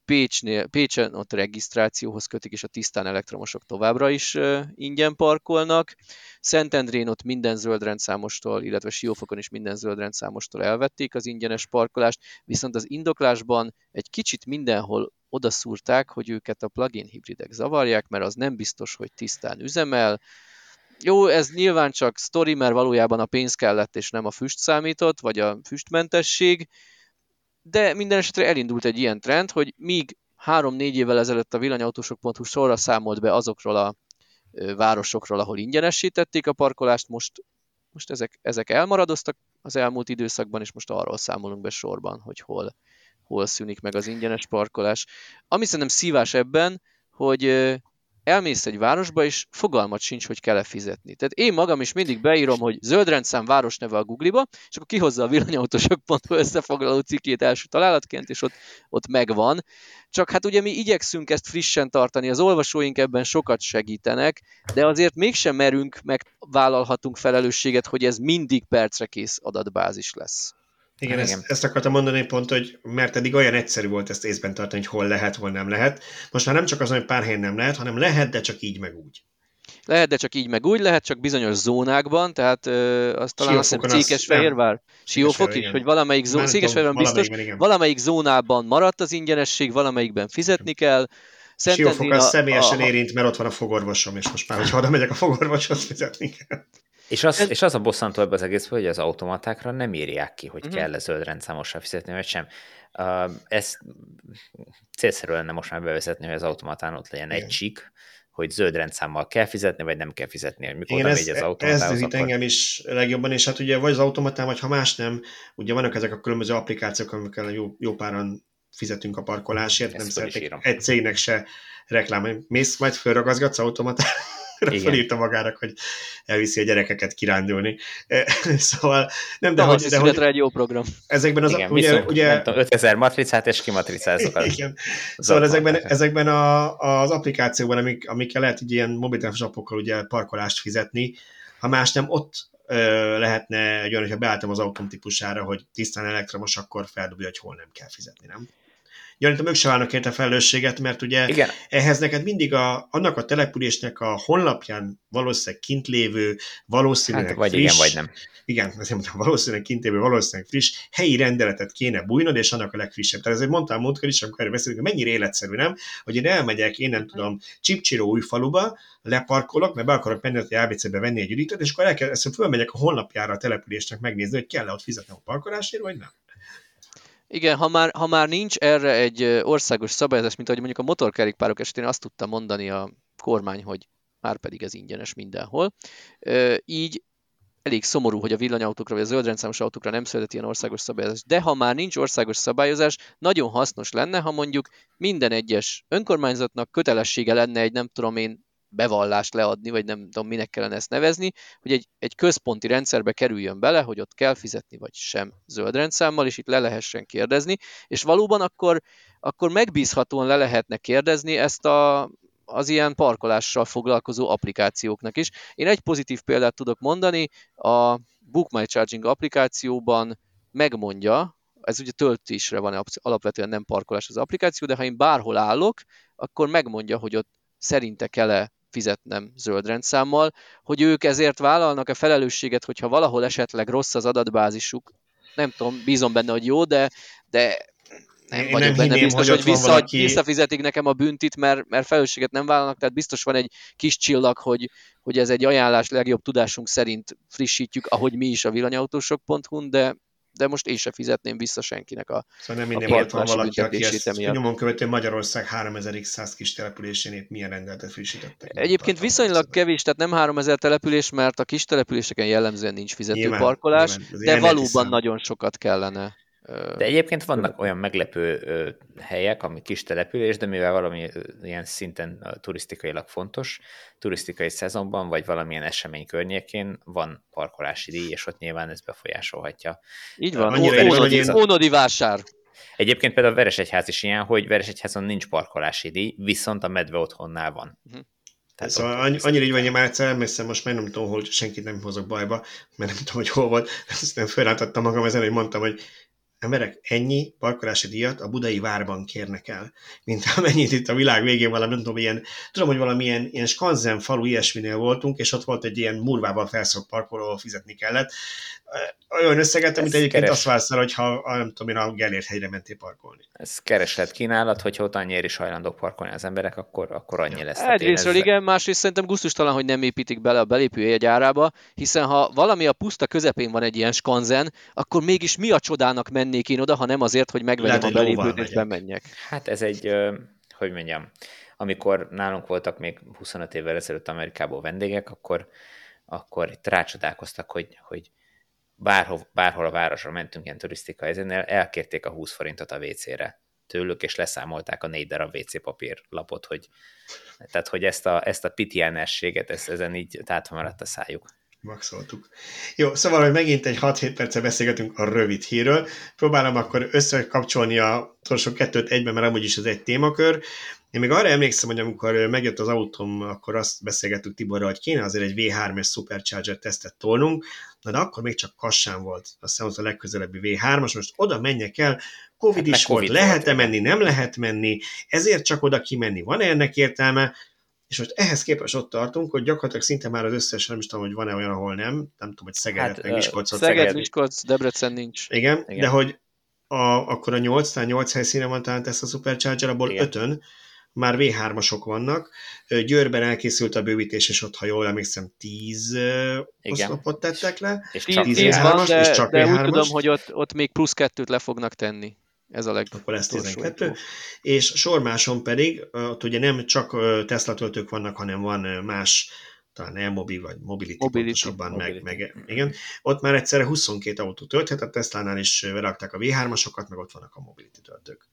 Pécsnél, Pécsen ott regisztrációhoz kötik, és a tisztán elektromosok továbbra is ingyen parkolnak. Szentendrén ott minden zöldrendszámostól, illetve Siófokon is minden zöldrendszámostól elvették az ingyenes parkolást, viszont az indoklásban egy kicsit mindenhol odaszúrták, hogy őket a plug-in hibridek zavarják, mert az nem biztos, hogy tisztán üzemel. Jó, ez nyilván csak sztori, mert valójában a pénz kellett, és nem a füst számított, vagy a füstmentesség, de minden esetre elindult egy ilyen trend, hogy míg három-négy évvel ezelőtt a villanyautósok pont hu sorra számolt be azokról a városokról, ahol ingyenesítették a parkolást, most, most ezek, ezek elmaradoztak az elmúlt időszakban, és most arról számolunk be sorban, hogy hol, hol szűnik meg az ingyenes parkolás. Ami szerintem szívás ebben, hogy elmész egy városba, és fogalmat sincs, hogy kell-e fizetni. Tehát én magam is mindig beírom, hogy zöldrendszám városneve a Google-ba, és akkor kihozza a villanyautósok pont hu összefoglaló cikkét első találatként, és ott, ott megvan. Csak hát ugye mi igyekszünk ezt frissen tartani, az olvasóink ebben sokat segítenek, de azért mégsem merünk, megvállalhatunk felelősséget, hogy ez mindig percre kész adatbázis lesz. Igen, ezt, ezt akartam mondani pont, hogy mert eddig olyan egyszerű volt ezt észben tartani, hogy hol lehet, hol nem lehet. Most már nem csak az, hogy pár helyen nem lehet, hanem lehet, de csak így meg úgy. Lehet, de csak így meg úgy, lehet csak bizonyos zónákban, tehát ö, az talán azt hiszem Székesfehérvár, Siófok is, hogy valamelyik zó... Székesfehérvárban biztos, valamelyik zónában maradt az ingyenesség, valamelyikben fizetni kell. Siófok az személyesen a... érint, mert ott van a fogorvosom, és most már, hogyha oda megyek a fogorvoshoz, fizetni kell. És az, ez... és az a bosszantó ebben az egészben, hogy az automatákra nem írják ki, hogy uh-huh. kell-e zöld rendszámossal fizetni, vagy sem. Uh, ezt célszerű lenne most már bevezetni, hogy az automatán ott legyen igen. egy csík, hogy zöld rendszámmal kell fizetni, vagy nem kell fizetni, hogy mikor nem megy az automatához. Ez dühít engem is legjobban, és hát ugye vagy az automatán, vagy ha más nem, ugye vannak ezek a különböző applikációk, amikkel jó, jó páran fizetünk a parkolásért, ezt nem szeretnék egy cégnek se reklám. Mész, majd fölragazgatsz automatán. Felírta magának, hogy elviszi a gyerekeket kirándulni. Szóval nem, de, de hogy... De hogy egy jó program. Ezekben az... Igen, ugye, viszont, ugye, tudom, ötezer matricát és kimatricázok. Igen. Az szóval ezekben, ezekben a, az applikációkban, amik, amikkel lehet így ilyen mobiltelefos appokkal ugye parkolást fizetni, ha más nem, ott ö, lehetne egy olyan, hogyha beálltam az autóm típusára, hogy tisztán elektromos, akkor feldobja, hogy hol nem kell fizetni, nem? Gyanítom, ők se válnak érte felelősséget, mert ugye igen. ehhez neked mindig a, annak a településnek a honlapján valószínűleg kint lévő, valószínűleg hát, vagy friss, igen, vagy nem. Igen, azért mondtam, valószínűleg kint lévő, valószínűleg friss helyi rendeletet kéne bújnod, és annak a legfrissebb. Tehát ezért mondtam múltkor is, amikor erről beszélünk, hogy mennyire életszerű, nem? Hogy én elmegyek, én nem tudom, Csipcsiró Újfaluba, leparkolok, mert be akarok menni a á bé cé-be venni egy üdítőt, és akkor elkezdem, fölmegyek a honlapjára a településnek megnézni, hogy kell-e ott fizetnem a parkolásért, vagy nem. Igen, ha már, ha már nincs erre egy országos szabályozás, mint ahogy mondjuk a motorkerékpárok esetén azt tudta mondani a kormány, hogy már pedig ez ingyenes mindenhol, így elég szomorú, hogy a villanyautókra vagy a zöldrendszámos autókra nem született ilyen országos szabályozás. De ha már nincs országos szabályozás, nagyon hasznos lenne, ha mondjuk minden egyes önkormányzatnak kötelessége lenne egy nem tudom én bevallást leadni, vagy nem tudom minek kellene ezt nevezni, hogy egy, egy központi rendszerbe kerüljön bele, hogy ott kell fizetni, vagy sem zöld rendszámmal, és itt le lehessen kérdezni, és valóban akkor, akkor megbízhatóan le lehetne kérdezni ezt a, az ilyen parkolással foglalkozó applikációknak is. Én egy pozitív példát tudok mondani, a Book My Charging applikációban megmondja, ez ugye töltésre van alapvetően, nem parkolás az applikáció, de ha én bárhol állok, akkor megmondja, hogy ott szerinte kell-e fizetnem zöld rendszámmal, hogy ők ezért vállalnak a felelősséget, hogyha valahol esetleg rossz az adatbázisuk, nem tudom, bízom benne, hogy jó, de, de nem én vagyok nem benne hinném, biztos, hogy, hogy vissza, valaki... visszafizetik nekem a büntit, mert, mert felelősséget nem vállalnak, tehát biztos van egy kis csillag, hogy, hogy ez egy ajánlás, legjobb tudásunk szerint frissítjük, ahogy mi is a villanyautósok pont hu-n, de de most én se fizetném vissza senkinek a szóval nem minden volt van valaki, aki ezt nyomon követő Magyarország háromezer-száz kis településén milyen rendeletet frissítettek. Egyébként viszonylag kevés, tehát nem háromezer település, mert a kis településeken jellemzően nincs fizető nyilván, parkolás, nyilván. de valóban hiszem. nagyon sokat kellene. De egyébként vannak olyan meglepő helyek, ami kis település, de mivel valami ilyen szinten turisztikailag fontos, turisztikai szezonban, vagy valamilyen esemény környékén van parkolási díj, és ott nyilván ez befolyásolhatja. Így van, ónodi vásár. Egyébként például a Veresegyház is ilyen, hogy Veresegyházon nincs parkolási díj, viszont a medve otthonnál van. Uh-huh. Tehát szóval annyi, annyira így vagy, már egyszer elmészem, most már nem tudom, hogy senkit nem hozok bajba, mert nem tudom, hogy hol volt. Aztán felrántattam magam ezen, hogy mondtam, hogy emberek, ennyi parkolási díjat a budai várban kérnek el, mint amennyit itt a világ végén valami, nem tudom, ilyen, tudom, hogy valamilyen ilyen skanzen falu ilyesminél voltunk, és ott volt egy ilyen murvával felszólt parkoló, ahol fizetni kellett. Olyan összeget, amit egyébként keres. Azt vársz el, hogyha, nem tudom én, a Gellért hegyre mentél parkolni. Ez kereslet kínálat, hogyha ott annyiért is hajlandók parkolni az emberek, akkor, akkor annyi lesz. Egyrésztről igen, másrészt szerintem gusztustalan, hogy nem építik bele a belépő jegyárába, hiszen ha valami a puszta közepén van egy ilyen skanzen, akkor mégis mi a csodának mennék én oda, ha nem azért, hogy megvegyem a belépőt és bemenjek. Hát ez egy, hogy mondjam, amikor nálunk voltak még huszonöt évvel ezelőtt Amerikából vendégek, akkor, akkor itt rácsodálkoztak, hogy, hogy Bárhol, bárhol a városra mentünk ilyen turisztika helyzetnél, elkérték a húsz forintot a vé cére tőlük, és leszámolták a négy darab vé cé papírlapot, hogy, tehát, hogy ezt a, ezt a pitiánességet, ezt, ezen így tátva maradt a szájuk. Maxoltuk. Jó, szóval, hogy megint egy hat-hét perccel beszélgetünk a rövid hírről. Próbálom akkor összekapcsolni a torsó kettőt egyben, mert amúgy is az egy témakör. Én még arra emlékszem, hogy amikor megjött az autóm, akkor azt beszélgettük Tiborra, hogy kéne azért egy vé hármas Supercharger tesztet tolnunk, na de akkor még csak Kassán volt, aztán ott a legközelebbi vé hármas, most oda menjek el, Covid hát is volt, lehet-e menni, nem lehet menni, ezért csak oda kimenni, van-e ennek értelme, és most ehhez képest ott tartunk, hogy gyakorlatilag szinte már az összes, nem is tudom, hogy van-e olyan, ahol nem, nem tudom, hogy Szegedet, hát, meg Miskolcot. Szeged, Miskolc, Debrecen nincs. Igen, igen. De hogy a, akkor a nyolc, tehát nyolc helyszínen van talán ezt a Supercharger, abból ötön, már vé hármasok vannak. Győrben elkészült a bővítés, és ott, ha jól emlékszem, tíz oszlopot tettek le. És csak vé hármas, és csak vé hármas. De úgy tudom, hogy ott, ott még plusz kettőt le fognak tenni. Ez a legjobb. Akkor lesz tizenkettő. És sormáson pedig, ott ugye nem csak Tesla töltők vannak, hanem van más, talán e-mobi vagy mobility, mobility pontosabban, mobility. Meg, meg igen. Ott már egyszerre huszonkettő autó tölthet, a Tesla-nál is rakták a vé hármasokat, meg ott vannak a mobility töltők.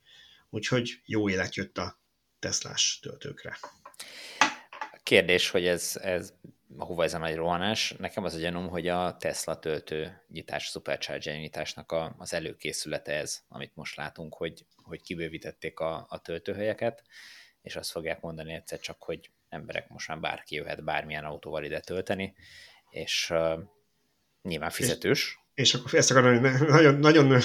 Úgyhogy jó élet jött a Teslás töltőkre. Kérdés, hogy ez, ez hova ez a nagy rohanás. Nekem az a gyanúm, hogy a Tesla töltő nyitás, a Supercharger nyitásnak a, az előkészülete ez, amit most látunk, hogy, hogy kibővítették a, a töltőhelyeket, és azt fogják mondani egyszer csak, hogy emberek, most már bárki jöhet bármilyen autóval ide tölteni, és uh, nyilván fizetős. És, és akkor ezt akarom, hogy nagyon, nagyon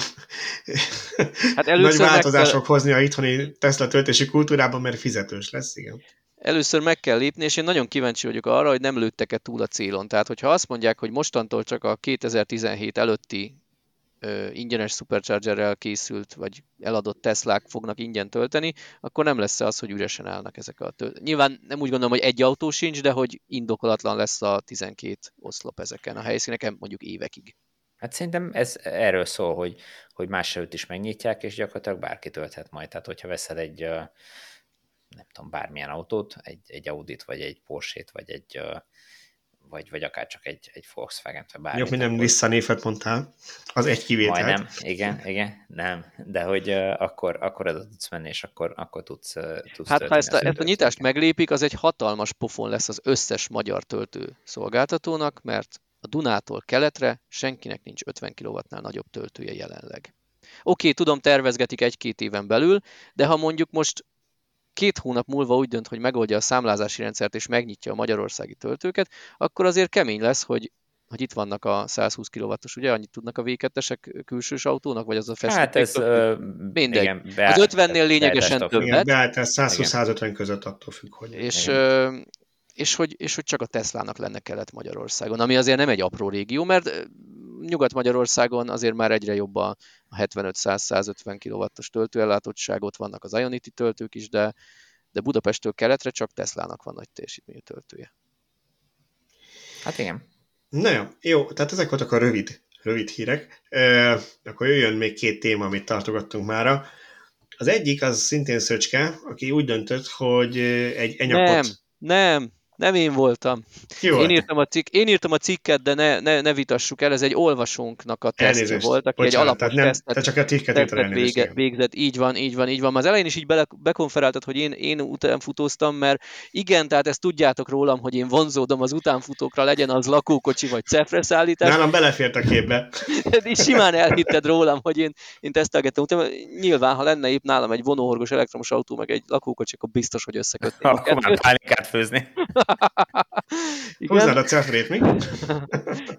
hát nagy változások meg... hozni a itthoni Tesla töltési kultúrában, mert fizetős lesz, igen. Először meg kell lépni, és én nagyon kíváncsi vagyok arra, hogy nem lőttek-e túl a célon. Tehát, hogyha azt mondják, hogy mostantól csak a kétezer-tizenhét előtti ö, ingyenes Superchargerrel készült, vagy eladott Teslák fognak ingyen tölteni, akkor nem lesz az, hogy üresen állnak ezek a töltők. Nyilván nem úgy gondolom, hogy egy autó sincs, de hogy indokolatlan lesz a tizenkét oszlop ezeken a helyszíneken, mondjuk évekig. Hát szerintem ez erről szól, hogy, hogy más előtt is megnyitják, és gyakorlatilag bárki tölthet majd. Tehát, hogyha veszed egy... nem tudom, bármilyen autót, egy, egy Audit, vagy egy Porsét, vagy egy vagy, vagy akár csak egy, egy Volkswagen-t, vagy bármit. Jó, mi nem Nissan névet mondtál, az egy kivételt. Majdnem, igen, igen, nem, de hogy uh, akkor, akkor oda tudsz menni, és akkor, akkor tudsz, uh, tudsz hát ha ezt a, ezt a nyitást meglépik, az egy hatalmas pofon lesz az összes magyar töltő szolgáltatónak, mert a Dunától keletre senkinek nincs ötven kilowattnál nagyobb töltője jelenleg. Oké, tudom, tervezgetik egy-két éven belül, de ha mondjuk most két hónap múlva úgy dönt, hogy megoldja a számlázási rendszert, és megnyitja a magyarországi töltőket, akkor azért kemény lesz, hogy, hogy itt vannak a száz húsz kilowattos, ugye, annyit tudnak a vé kettesek külsős autónak, vagy az a feszültek? Hát ez ö, mindegy. Igen, beállt, az ötvennél lényegesen beállt, többet. Igen, beállt ez száz húsz száz ötven között, attól függ, hogy... És, ö, és, hogy, és hogy csak a Teslának lenne Kelet-Magyarországon, ami azért nem egy apró régió, mert Nyugat-Magyarországon azért már egyre jobb a hetvenöt-száz-százötven kilowattos töltőellátottság, ott vannak az Ionity töltők is, de, de Budapesttől keletre csak Teslának van nagy teljesítményű töltője. Hát igen. Na jó, jó, tehát ezek voltak a rövid, rövid hírek. E, akkor jöjjön még két téma, amit tartogattunk mára. Az egyik, az szintén Szöcske, aki úgy döntött, hogy egy enyakot... Nem, nem. Nem én voltam. Én írtam, a cikk, én írtam a cikket, de ne, ne, ne vitassuk el, ez egy olvasónknak a tesztje volt, aki bocsánat, egy alapos nem, tesztet, csak a tesztet vége, végzett. Így van, így van, így van. Az elején is így bele, bekonferáltad, hogy én, én utánfutóztam, mert igen, tehát ezt tudjátok rólam, hogy én vonzódom az utánfutókra, legyen az lakókocsi vagy cefre szállítás. Nálam belefért a képbe. Simán elhitted rólam, hogy én, én tesztelgettem. Utána, nyilván, ha lenne épp nálam egy vonóhorgos elektromos autó, meg egy lakókocsi, akkor biztos, hogy összekötném. Akkor már pálinkát főzni. Hozzád a cefrét, mi?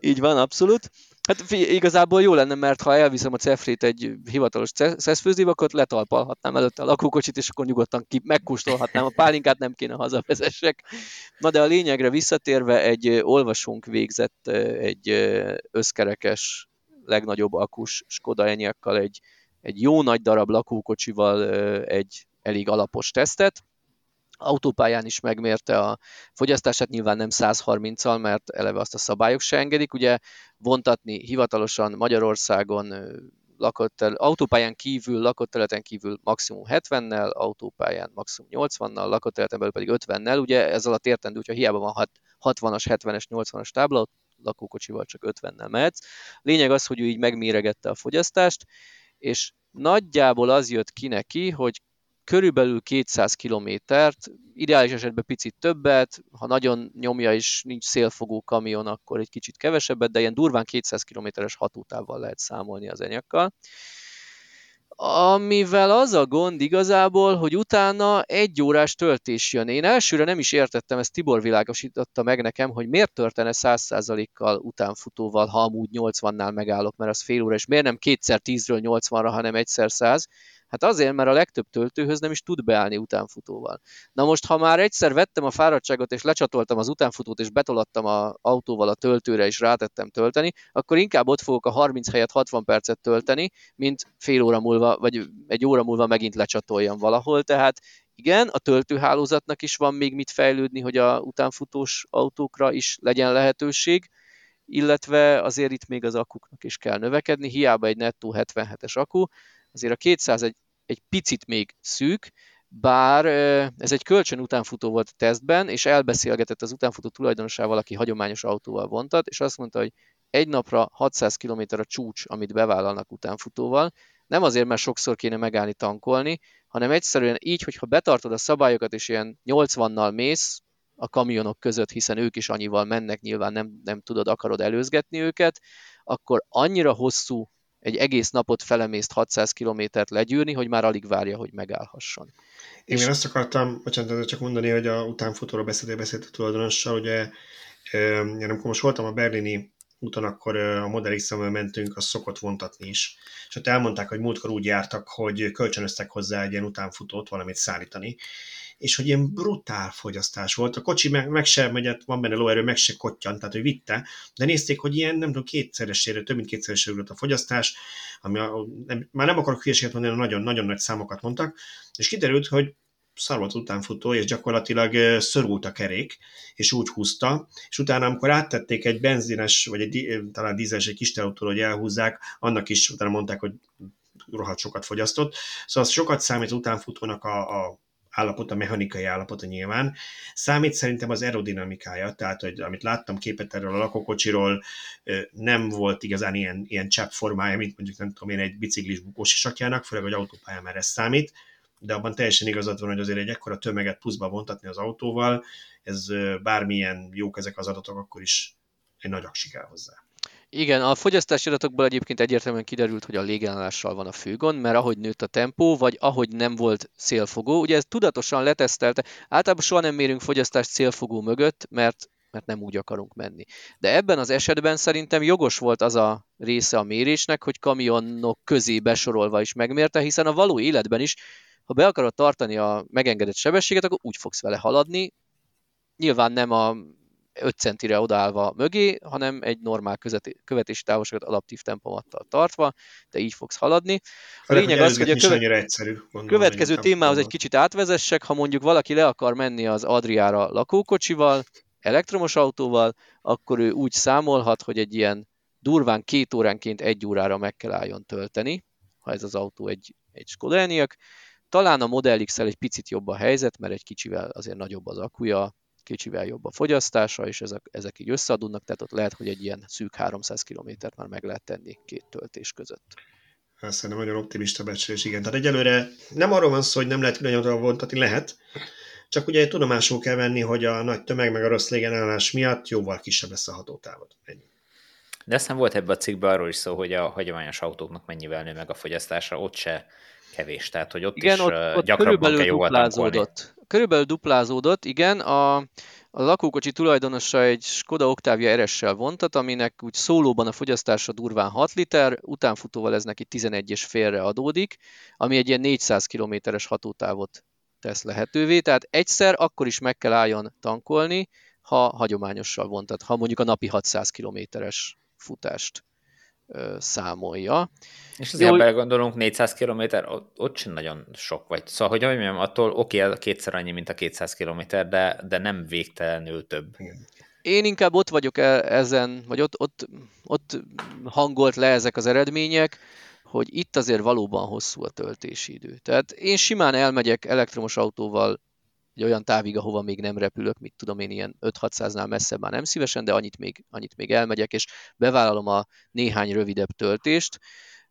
Így van, abszolút. Hát igazából jó lenne, mert ha elviszem a cefrét egy hivatalos szeszfőzdébe, akkor letalpalhatnám előtte a lakókocsit, és akkor nyugodtan ki megkóstolhatnám a pálinkát, nem kéne hazavezessek. Na de a lényegre visszatérve, egy olvasónk végzett egy összkerekes, legnagyobb akus Skoda Enyaqkkal, egy, egy jó nagy darab lakókocsival egy elég alapos tesztet. Autópályán is megmérte a fogyasztását, nyilván nem száz harminccal, mert eleve azt a szabályok se engedik. Ugye vontatni hivatalosan Magyarországon lakott el, autópályán kívül, lakott területen kívül maximum hetvennel, autópályán maximum nyolcvannal, lakott területen belül pedig ötvennel. Ugye ez alatt értendő, hogyha hiába van hatvanas, hetvenes, nyolcvanas tábla, lakókocsival csak ötvennel mehetsz. Lényeg az, hogy ő így megméregette a fogyasztást, és nagyjából az jött ki neki, hogy körülbelül kétszáz kilométert, ideális esetben picit többet, ha nagyon nyomja és nincs szélfogó kamion, akkor egy kicsit kevesebbet, de ilyen durván kétszáz kilométeres hatótávval lehet számolni az Enyaqqal. Amivel az a gond igazából, hogy utána egy órás töltés jön. Én elsőre nem is értettem, ezt Tibor világosította meg nekem, hogy miért történne száz százalékkal utánfutóval, ha amúgy nyolcvannál megállok, mert az fél óra, és miért nem kétszer tízről nyolcvanra, hanem egyszer száz. Hát azért, mert a legtöbb töltőhöz nem is tud beállni utánfutóval. Na most, ha már egyszer vettem a fáradtságot, és lecsatoltam az utánfutót, és betolattam az autóval a töltőre, és rátettem tölteni, akkor inkább ott fogok a harminc helyett hatvan percet tölteni, mint fél óra múlva, vagy egy óra múlva megint lecsatoljam valahol. Tehát Igen, a töltőhálózatnak is van még mit fejlődni, hogy a utánfutós autókra is legyen lehetőség, illetve azért itt még az akkuknak is kell növekedni, hiába egy nettó hetvenhetes akku, azért a kétszáz egy, egy picit még szűk, bár ez egy kölcsön utánfutó volt a tesztben, és elbeszélgetett az utánfutó tulajdonosával, aki hagyományos autóval vontat, és azt mondta, hogy egy napra hatszáz kilométer a csúcs, amit bevállalnak utánfutóval, nem azért, mert sokszor kéne megállni tankolni, hanem egyszerűen így, hogyha betartod a szabályokat, és ilyen nyolcvannal mész a kamionok között, hiszen ők is annyival mennek, nyilván nem, nem tudod, akarod előzgetni őket, akkor annyira hosszú egy egész napot felemészt hatszáz kilométert legyűrni, hogy már alig várja, hogy megállhasson. Én, és... én azt akartam, bocsánat, csak mondani, hogy a utánfutóról beszéltél, beszélt a tulajdonossal, ugye, én amikor most voltam a berlini úton, akkor a Model X-en mentünk, az szokott vontatni is. És ott elmondták, hogy múltkor úgy jártak, hogy kölcsönöztek hozzá egy ilyen utánfutót valamit szállítani, és hogy ilyen brutál fogyasztás volt. A kocsi meg, meg sem megyett, van benne lóerő, meg se kottyant, tehát ő vitte, de nézték, hogy ilyen, nem tudom, kétszeresére, több mint kétszeresére ugrott a fogyasztás, ami a, nem, már nem akarok hülyeséget mondani, nagyon-nagyon nagy számokat mondtak, és kiderült, hogy szar volt utánfutó, és gyakorlatilag szorult a kerék, és úgy húzta, és utána, amikor áttették egy benzines, vagy egy, talán dízeles, egy kis teautóra, hogy elhúzzák, annak is utána mondták, hogy rohadt sokat fogyasztott. Szóval sokat számít az utánfutónak a, a állapota, mechanikai állapota nyilván. Számít szerintem az aerodinamikája, tehát, hogy amit láttam képet erről a lakókocsiról, nem volt igazán ilyen, ilyen csepp formája, mint mondjuk, nem tudom én, egy biciklis bukós isakjának, főleg, hogy autópályán már ez számít, de abban teljesen igazad van, hogy azért egy ekkora tömeget pluszba vontatni az autóval, ez bármilyen jók ezek az adatok, akkor is egy nagy aksi kell hozzá. Igen, a fogyasztási adatokból egyébként egyértelműen kiderült, hogy a légellenással van a fő gond, mert ahogy nőtt a tempó, vagy ahogy nem volt célfogó, ugye ez tudatosan letesztelte, általában soha nem mérünk fogyasztást célfogó mögött, mert, mert nem úgy akarunk menni. De ebben az esetben szerintem jogos volt az a része a mérésnek, hogy kamionok közé besorolva is megmérte, hiszen a való életben is, ha be akarod tartani a megengedett sebességet, akkor úgy fogsz vele haladni, nyilván nem a öt centire odaállva mögé, hanem egy normál közeti, követési távolságot adaptív tempomattal tartva, de így fogsz haladni. A lényeg az, hogy a követ... egyszerű, gondolom, következő témához egy kicsit átvezessek, ha mondjuk valaki le akar menni az Adriára lakókocsival, elektromos autóval, akkor ő úgy számolhat, hogy egy ilyen durván két óránként egy órára meg kell álljon tölteni, ha ez az autó egy, egy Skoda Enyaq. Talán a Model X-el egy picit jobb a helyzet, mert egy kicsivel azért nagyobb az akkuja, kicsivel jobb a fogyasztása, és ezek, ezek így összeadódnak, tehát ott lehet, hogy egy ilyen szűk háromszáz kilométert már meg lehet tenni két töltés között. Hát szerintem nagyon optimista becslés, igen. Tehát egyelőre nem arról van szó, hogy nem lehet különbözően vontatni, lehet, csak ugye tudomásul kell venni, hogy a nagy tömeg meg a rossz légenállás miatt jóval kisebb lesz a hatótávod. Ennyi. De aztán volt ebben a cikkben arról is szó, hogy a hagyományos autóknak mennyivel nő meg a fogyasztása, ott se kevés, tehát hogy ott igen, is ott, ott gyakrabban kell jóval tankolni. Körülbelül duplázódott, igen, a, a lakókocsi tulajdonosa egy Skoda Octavia R S-sel vontat, aminek úgy szólóban a fogyasztása durván hat liter, utánfutóval ez neki tizenegy és félre adódik, ami egy ilyen négyszáz kilométeres hatótávot tesz lehetővé, tehát egyszer akkor is meg kell álljon tankolni, ha hagyományossal vontat, ha mondjuk a napi hatszáz kilométeres futást számolja. És azért belegondolunk, négyszáz kilométer, ott, ott sem nagyon sok vagy. Szóval, hogy ahogy mondjam, attól oké, okay, kétszer annyi, mint a kétszáz kilométer, de, de nem végtelenül több. Én inkább ott vagyok ezen, vagy ott, ott, ott hangolt le ezek az eredmények, hogy itt azért valóban hosszú a töltési idő. Tehát én simán elmegyek elektromos autóval egy olyan távig, ahova még nem repülök, mit tudom én, ilyen öt-hatszáznál messzebb már nem szívesen, de annyit még, annyit még elmegyek, és bevállalom a néhány rövidebb töltést,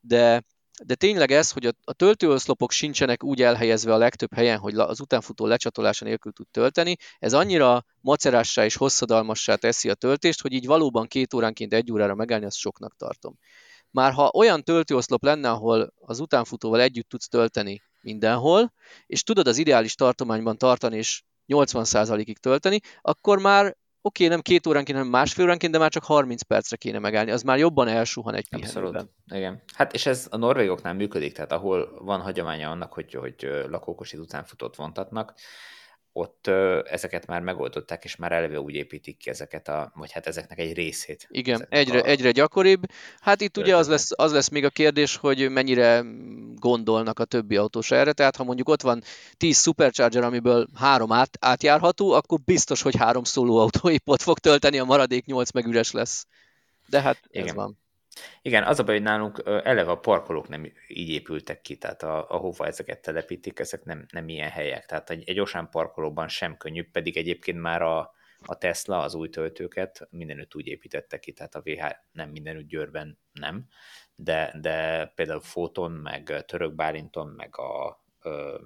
de, de tényleg ez, hogy a, a töltőoszlopok sincsenek úgy elhelyezve a legtöbb helyen, hogy az utánfutó lecsatolása nélkül tud tölteni, ez annyira macerássá és hosszadalmassá teszi a töltést, hogy így valóban két óránként egy órára megállni, azt soknak tartom. Már ha olyan töltőoszlop lenne, ahol az utánfutóval együtt tudsz tölteni mindenhol, és tudod az ideális tartományban tartani és nyolcvan százalékig tölteni, akkor már oké, nem két óránként, hanem másfél óránként, de már csak harminc percre kéne megállni. Az már jobban elsuhan egy pihenőben. Igen. Hát és ez a norvégoknál működik, tehát ahol van hagyománya annak, hogy, hogy lakókocsit utánfutót vontatnak, ott ö, ezeket már megoldották, és már eleve úgy építik ki ezeket a, vagy hát ezeknek egy részét. Igen, egyre, a... egyre gyakoribb. Hát itt ugye az lesz, az lesz még a kérdés, hogy mennyire gondolnak a többi autós erre, tehát ha mondjuk ott van tíz Supercharger, amiből három át, átjárható, akkor biztos, hogy három szólóautó épp ott fog tölteni, a maradék nyolc meg üres lesz. De hát igen. Ez van. Igen, az a baj, hogy nálunk eleve a parkolók nem így épültek ki, tehát a, ahova ezeket telepítik, ezek nem, nem ilyen helyek. Tehát egy, egy osán parkolóban sem könnyű, pedig egyébként már a, a Tesla, az új töltőket mindenütt úgy építette ki, tehát a vé há nem mindenütt, Győrben nem, de, de például Fóton, meg Török Bálinton, meg a ö,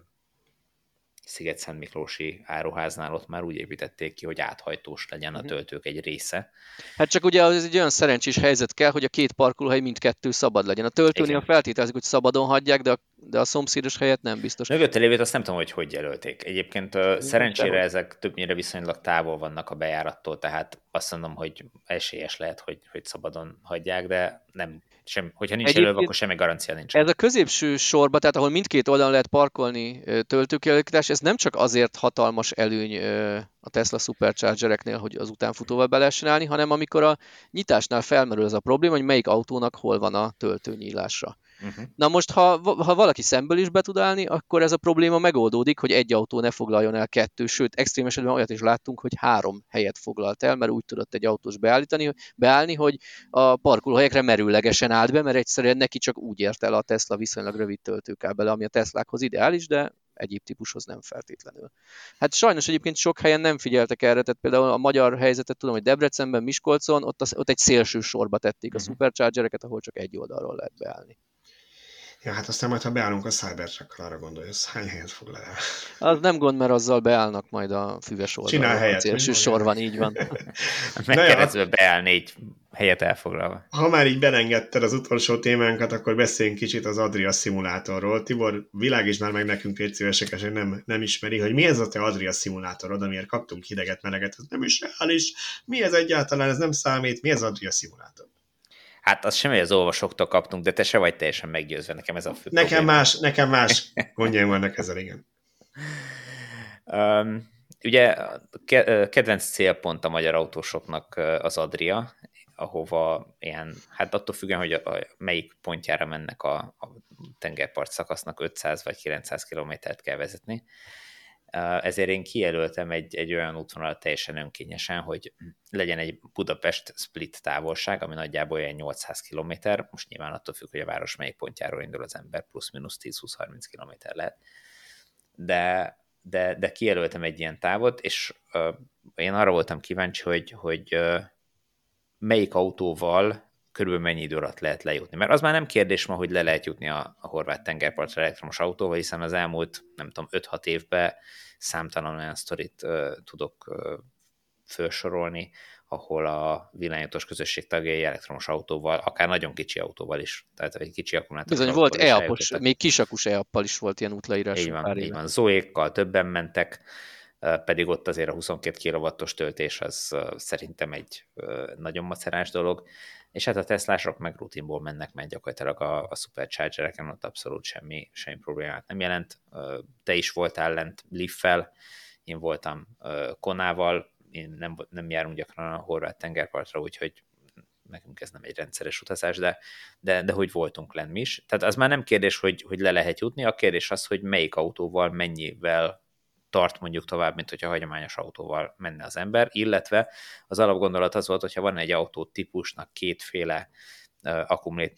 Sziget-Szent Miklósi áruháznál ott már úgy építették ki, hogy áthajtós legyen a töltők egy része. Hát csak ugye az egy olyan szerencsés helyzet kell, hogy a két parkolóhely mindkettő szabad legyen. A töltőnél feltételezik, hogy szabadon hagyják, de a, de a szomszédos helyet nem biztos. Mögötte lévét azt nem tudom, hogy hogy jelölték. Egyébként uh, szerencsére de ezek többnyire viszonylag távol vannak a bejárattól, tehát azt mondom, hogy esélyes lehet, hogy, hogy szabadon hagyják, de nem... Sem, hogyha nincs jelölve, akkor semmi garancia nincs. Ez a középső sorba, tehát ahol mindkét oldalon lehet parkolni töltőkialakítás, ez nem csak azért hatalmas előny a Tesla Superchargereknél, hogy az utánfutóval be lehessen állni, hanem amikor a nyitásnál felmerül ez a probléma, hogy melyik autónak hol van a töltőnyílása. Uh-huh. Na most, ha, ha valaki szemből is be tud állni, akkor ez a probléma megoldódik, hogy egy autó ne foglaljon el kettő, sőt, extrém esetben olyat is láttunk, hogy három helyet foglalt el, mert úgy tudott egy autós beállítani, beállni, hogy a parkolóhelyekre merőlegesen állt be, mert egyszerűen neki csak úgy ért el a Tesla viszonylag rövid töltőkábele, ami a Teslákhoz ideális, de egyéb típushoz nem feltétlenül. Hát sajnos egyébként sok helyen nem figyeltek erre, tehát például a magyar helyzetet tudom, hogy Debrecenben, Miskolcon, ott, az, ott egy szélső sorba tették a Superchargereket, ahol csak egy oldalról lehet beállni. Ja, hát aztán majd, ha beállunk a Cybertruckkal, arra gondolj, hogy hány helyet foglal el. Az nem gond, mert azzal beállnak majd a füves oldalra. Csinál helyet. Szélső sor van, így van. Megkeresztül beáll négy helyet elfoglalva. Ha már így belengedted az utolsó témánkat, akkor beszéljünk kicsit az Adria szimulátorról. Tibor, világítsd már meg nekünk, légy szívesek, hogy nem, nem ismeri, hogy mi ez a te Adria szimulátorod, amiért kaptunk hideget, meleget, ez nem is reális, mi ez egyáltalán, ez nem számít, mi ez Adria szimulátor? Hát az semmi, az olvasóktól kaptunk, de te se vagy teljesen meggyőzve, nekem ez a fő nekem probléma. Más, nekem más gondjaim vannak ezzel, igen. Um, ugye kedvenc célpont a magyar autósoknak az Adria, ahova ilyen, hát attól függően, hogy a, a, melyik pontjára mennek a, a tengerpart szakasznak, ötszáz vagy kilencszáz kilométert kell vezetni. Uh, ezért én kijelöltem egy, egy olyan útvonalat teljesen önkényesen, hogy legyen egy Budapest-Split távolság, ami nagyjából olyan nyolcszáz kilométer, most nyilván attól függ, hogy a város melyik pontjáról indul az ember, plusz-minusz tíz-húsz-harminc kilométer lehet, de, de, de kijelöltem egy ilyen távot, és uh, én arra voltam kíváncsi, hogy, hogy uh, melyik autóval körülbelül mennyi idő alatt lehet lejutni. Mert az már nem kérdés ma, hogy le lehet jutni a, a horvát tengerpartra elektromos autóval, hiszen az elmúlt, nem tudom, öt-hat évben számtalan olyan sztorit uh, tudok uh, felsorolni, ahol a villanyutós közösség tagjai elektromos autóval, akár nagyon kicsi autóval is, tehát egy kicsi akkumulátor. Bizony volt e-appos, még kisakus e-appal is volt ilyen útleírás. Így van, így van. Zoékkal többen mentek, pedig ott azért a huszonkét kilowattos töltés az szerintem egy nagyon macerás dolog, és hát a Teslások meg rutinból mennek, mert gyakorlatilag a, a Superchargereken ott abszolút semmi, semmi problémát nem jelent. Te is voltál lent Liffel, én voltam Konával, én nem, nem járunk gyakran a horvát tengerpartra, úgyhogy nekünk ez nem egy rendszeres utazás, de, de, de hogy voltunk lenn mi is. Tehát az már nem kérdés, hogy, hogy le lehet jutni, a kérdés az, hogy melyik autóval, mennyivel tart mondjuk tovább, mint hogyha hagyományos autóval menne az ember, illetve az alapgondolat az volt, hogyha van egy autótípusnak kétféle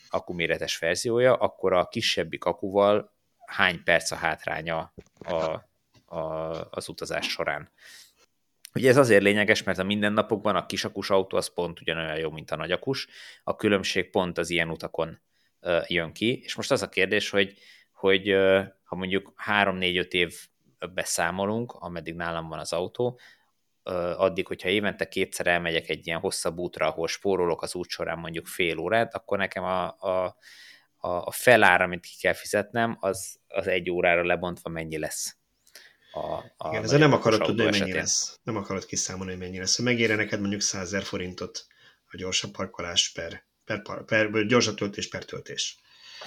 akkuméretes verziója, akkor a kisebbik akuval hány perc a hátránya a, a, az utazás során. Ugye ez azért lényeges, mert a mindennapokban a kisakus autó az pont ugyanolyan jó, mint a nagyakus, a különbség pont az ilyen utakon jön ki, és most az a kérdés, hogy, hogy ha mondjuk három-négy-öt év beszámolunk, ameddig nálam van az autó, addig, hogyha évente kétszer elmegyek egy ilyen hosszabb útra, ahol spórolok az út során mondjuk fél órát, akkor nekem a, a, a felára, amit ki kell fizetnem, az, az egy órára lebontva mennyi lesz. A, a Igen, ezzel nem akarod tudni, hogy mennyi lesz. Nem akarod kiszámolni, hogy mennyi lesz. Megére neked mondjuk százezer forintot a gyorsabb parkolás per, per, per, per gyorsabb töltés per töltés.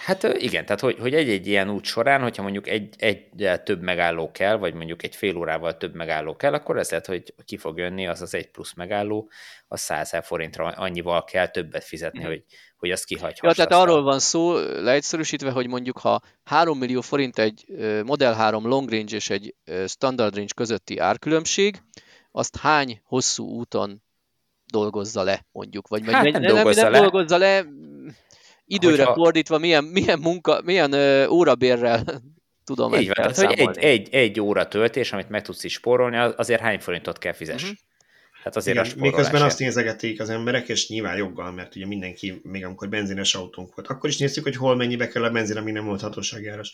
Hát igen, tehát hogy, hogy egy-egy ilyen út során, hogyha mondjuk egy, egy több megálló kell, vagy mondjuk egy fél órával több megálló kell, akkor ez lehet, hogy ki fog jönni az az egy plusz megálló, az százezer forintra annyival kell többet fizetni, mm. hogy, hogy azt kihagyhass. Ja, tehát aztán. Arról van szó, leegyszerűsítve, hogy mondjuk ha három millió forint egy Model három long range és egy standard range közötti árkülönbség, azt hány hosszú úton dolgozza le, mondjuk? Vagy hát nem, nem, dolgozza, nem le. dolgozza le... Időre hogyha... fordítva, milyen, milyen munka, milyen ö, órabérrel tudom ezt elszámolni. Egy, egy, egy óra töltés, amit meg tudsz is spórolni, azért hány forintot kell fizess? Uh-huh. Hát azért igen, a spórolás. Miközben azt nézegették az emberek, és nyilván joggal, mert ugye mindenki, még amikor benzines autónk volt, akkor is néztük, hogy hol mennyibe kell a benzin, ami nem volt hatóságáros.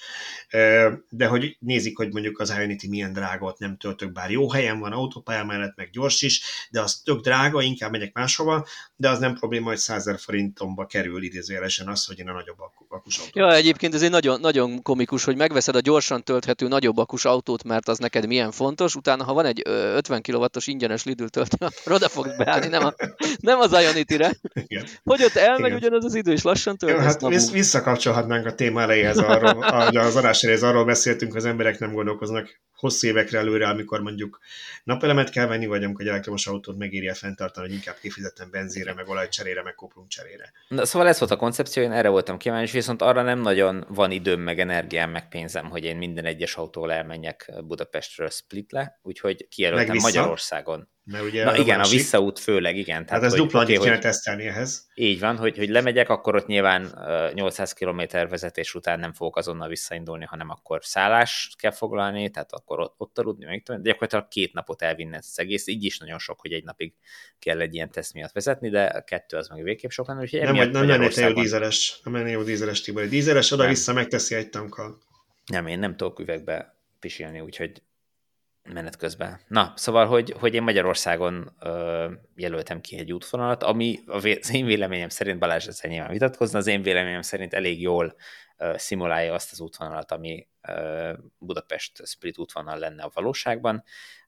De hogy nézik, hogy mondjuk az Ionity milyen drága, ott nem töltök, bár jó helyen van, autópálya mellett, meg gyors is, de az tök drága, inkább megyek máshova, de az nem probléma, hogy százezer forintomba kerül idézőjelesen az, hogy én a nagyobb akus autót. Ja, egyébként ez egy nagyon, nagyon komikus, hogy megveszed a gyorsan tölthető nagyobb akus autót, mert az neked milyen fontos, utána ha van egy ötven kilowattos ingyenes Lidl töltő, akkor oda fogsz beállni, nem, a, nem az Ionity-re. Igen. Hogy ott elmegy ugyanaz az idő, és lassan töltesz. Hát visz, visszakapcsolhatnánk a téma elejéhez, arról, az adáséhez arról beszéltünk, az emberek nem gondolkoznak hosszú évekre előre, amikor mondjuk napelemet kell venni, vagy amikor egy elektromos autót megéri el fenntartani, hogy inkább kifizetem benzére, meg olajcserére, meg kopruncserére. Na, szóval ez volt a koncepció, én erre voltam kíváncsi, viszont arra nem nagyon van időm, meg energiám, meg pénzem, hogy én minden egyes autóval elmenjek Budapestről Splitre, úgyhogy kijelöltem Magyarországon. Mert ugye na igen, másik. A visszaút főleg, igen. Tehát, hát ez dupla annyit kéne tesztelni ehhez. Így van, hogy, hogy lemegyek, akkor ott nyilván nyolcszáz kilométer vezetés után nem fogok azonnal visszaindulni, hanem akkor szállást kell foglalni, tehát akkor ott, ott aludni, meg tudom, de gyakorlatilag két napot elvinne az egész, így is nagyon sok, hogy egy napig kell egy ilyen teszt miatt vezetni, de a kettő az meg végképp sok lenne, úgyhogy emiatt Magyarországon... Nem, nem lenne jó dízeles, Tibor, a dízeles oda-vissza megteszi egy tankkal. Nem, én nem tudok üvegbe pisilni, úgyhogy menet közben. Na, szóval, hogy, hogy én Magyarországon ö, jelöltem ki egy útvonalat, ami az én véleményem szerint, Balázs ezzel nyilván vitatkozna, az én véleményem szerint elég jól ö, szimulálja azt az útvonalat, ami ö, Budapest-Split útvonal lenne a valóságban,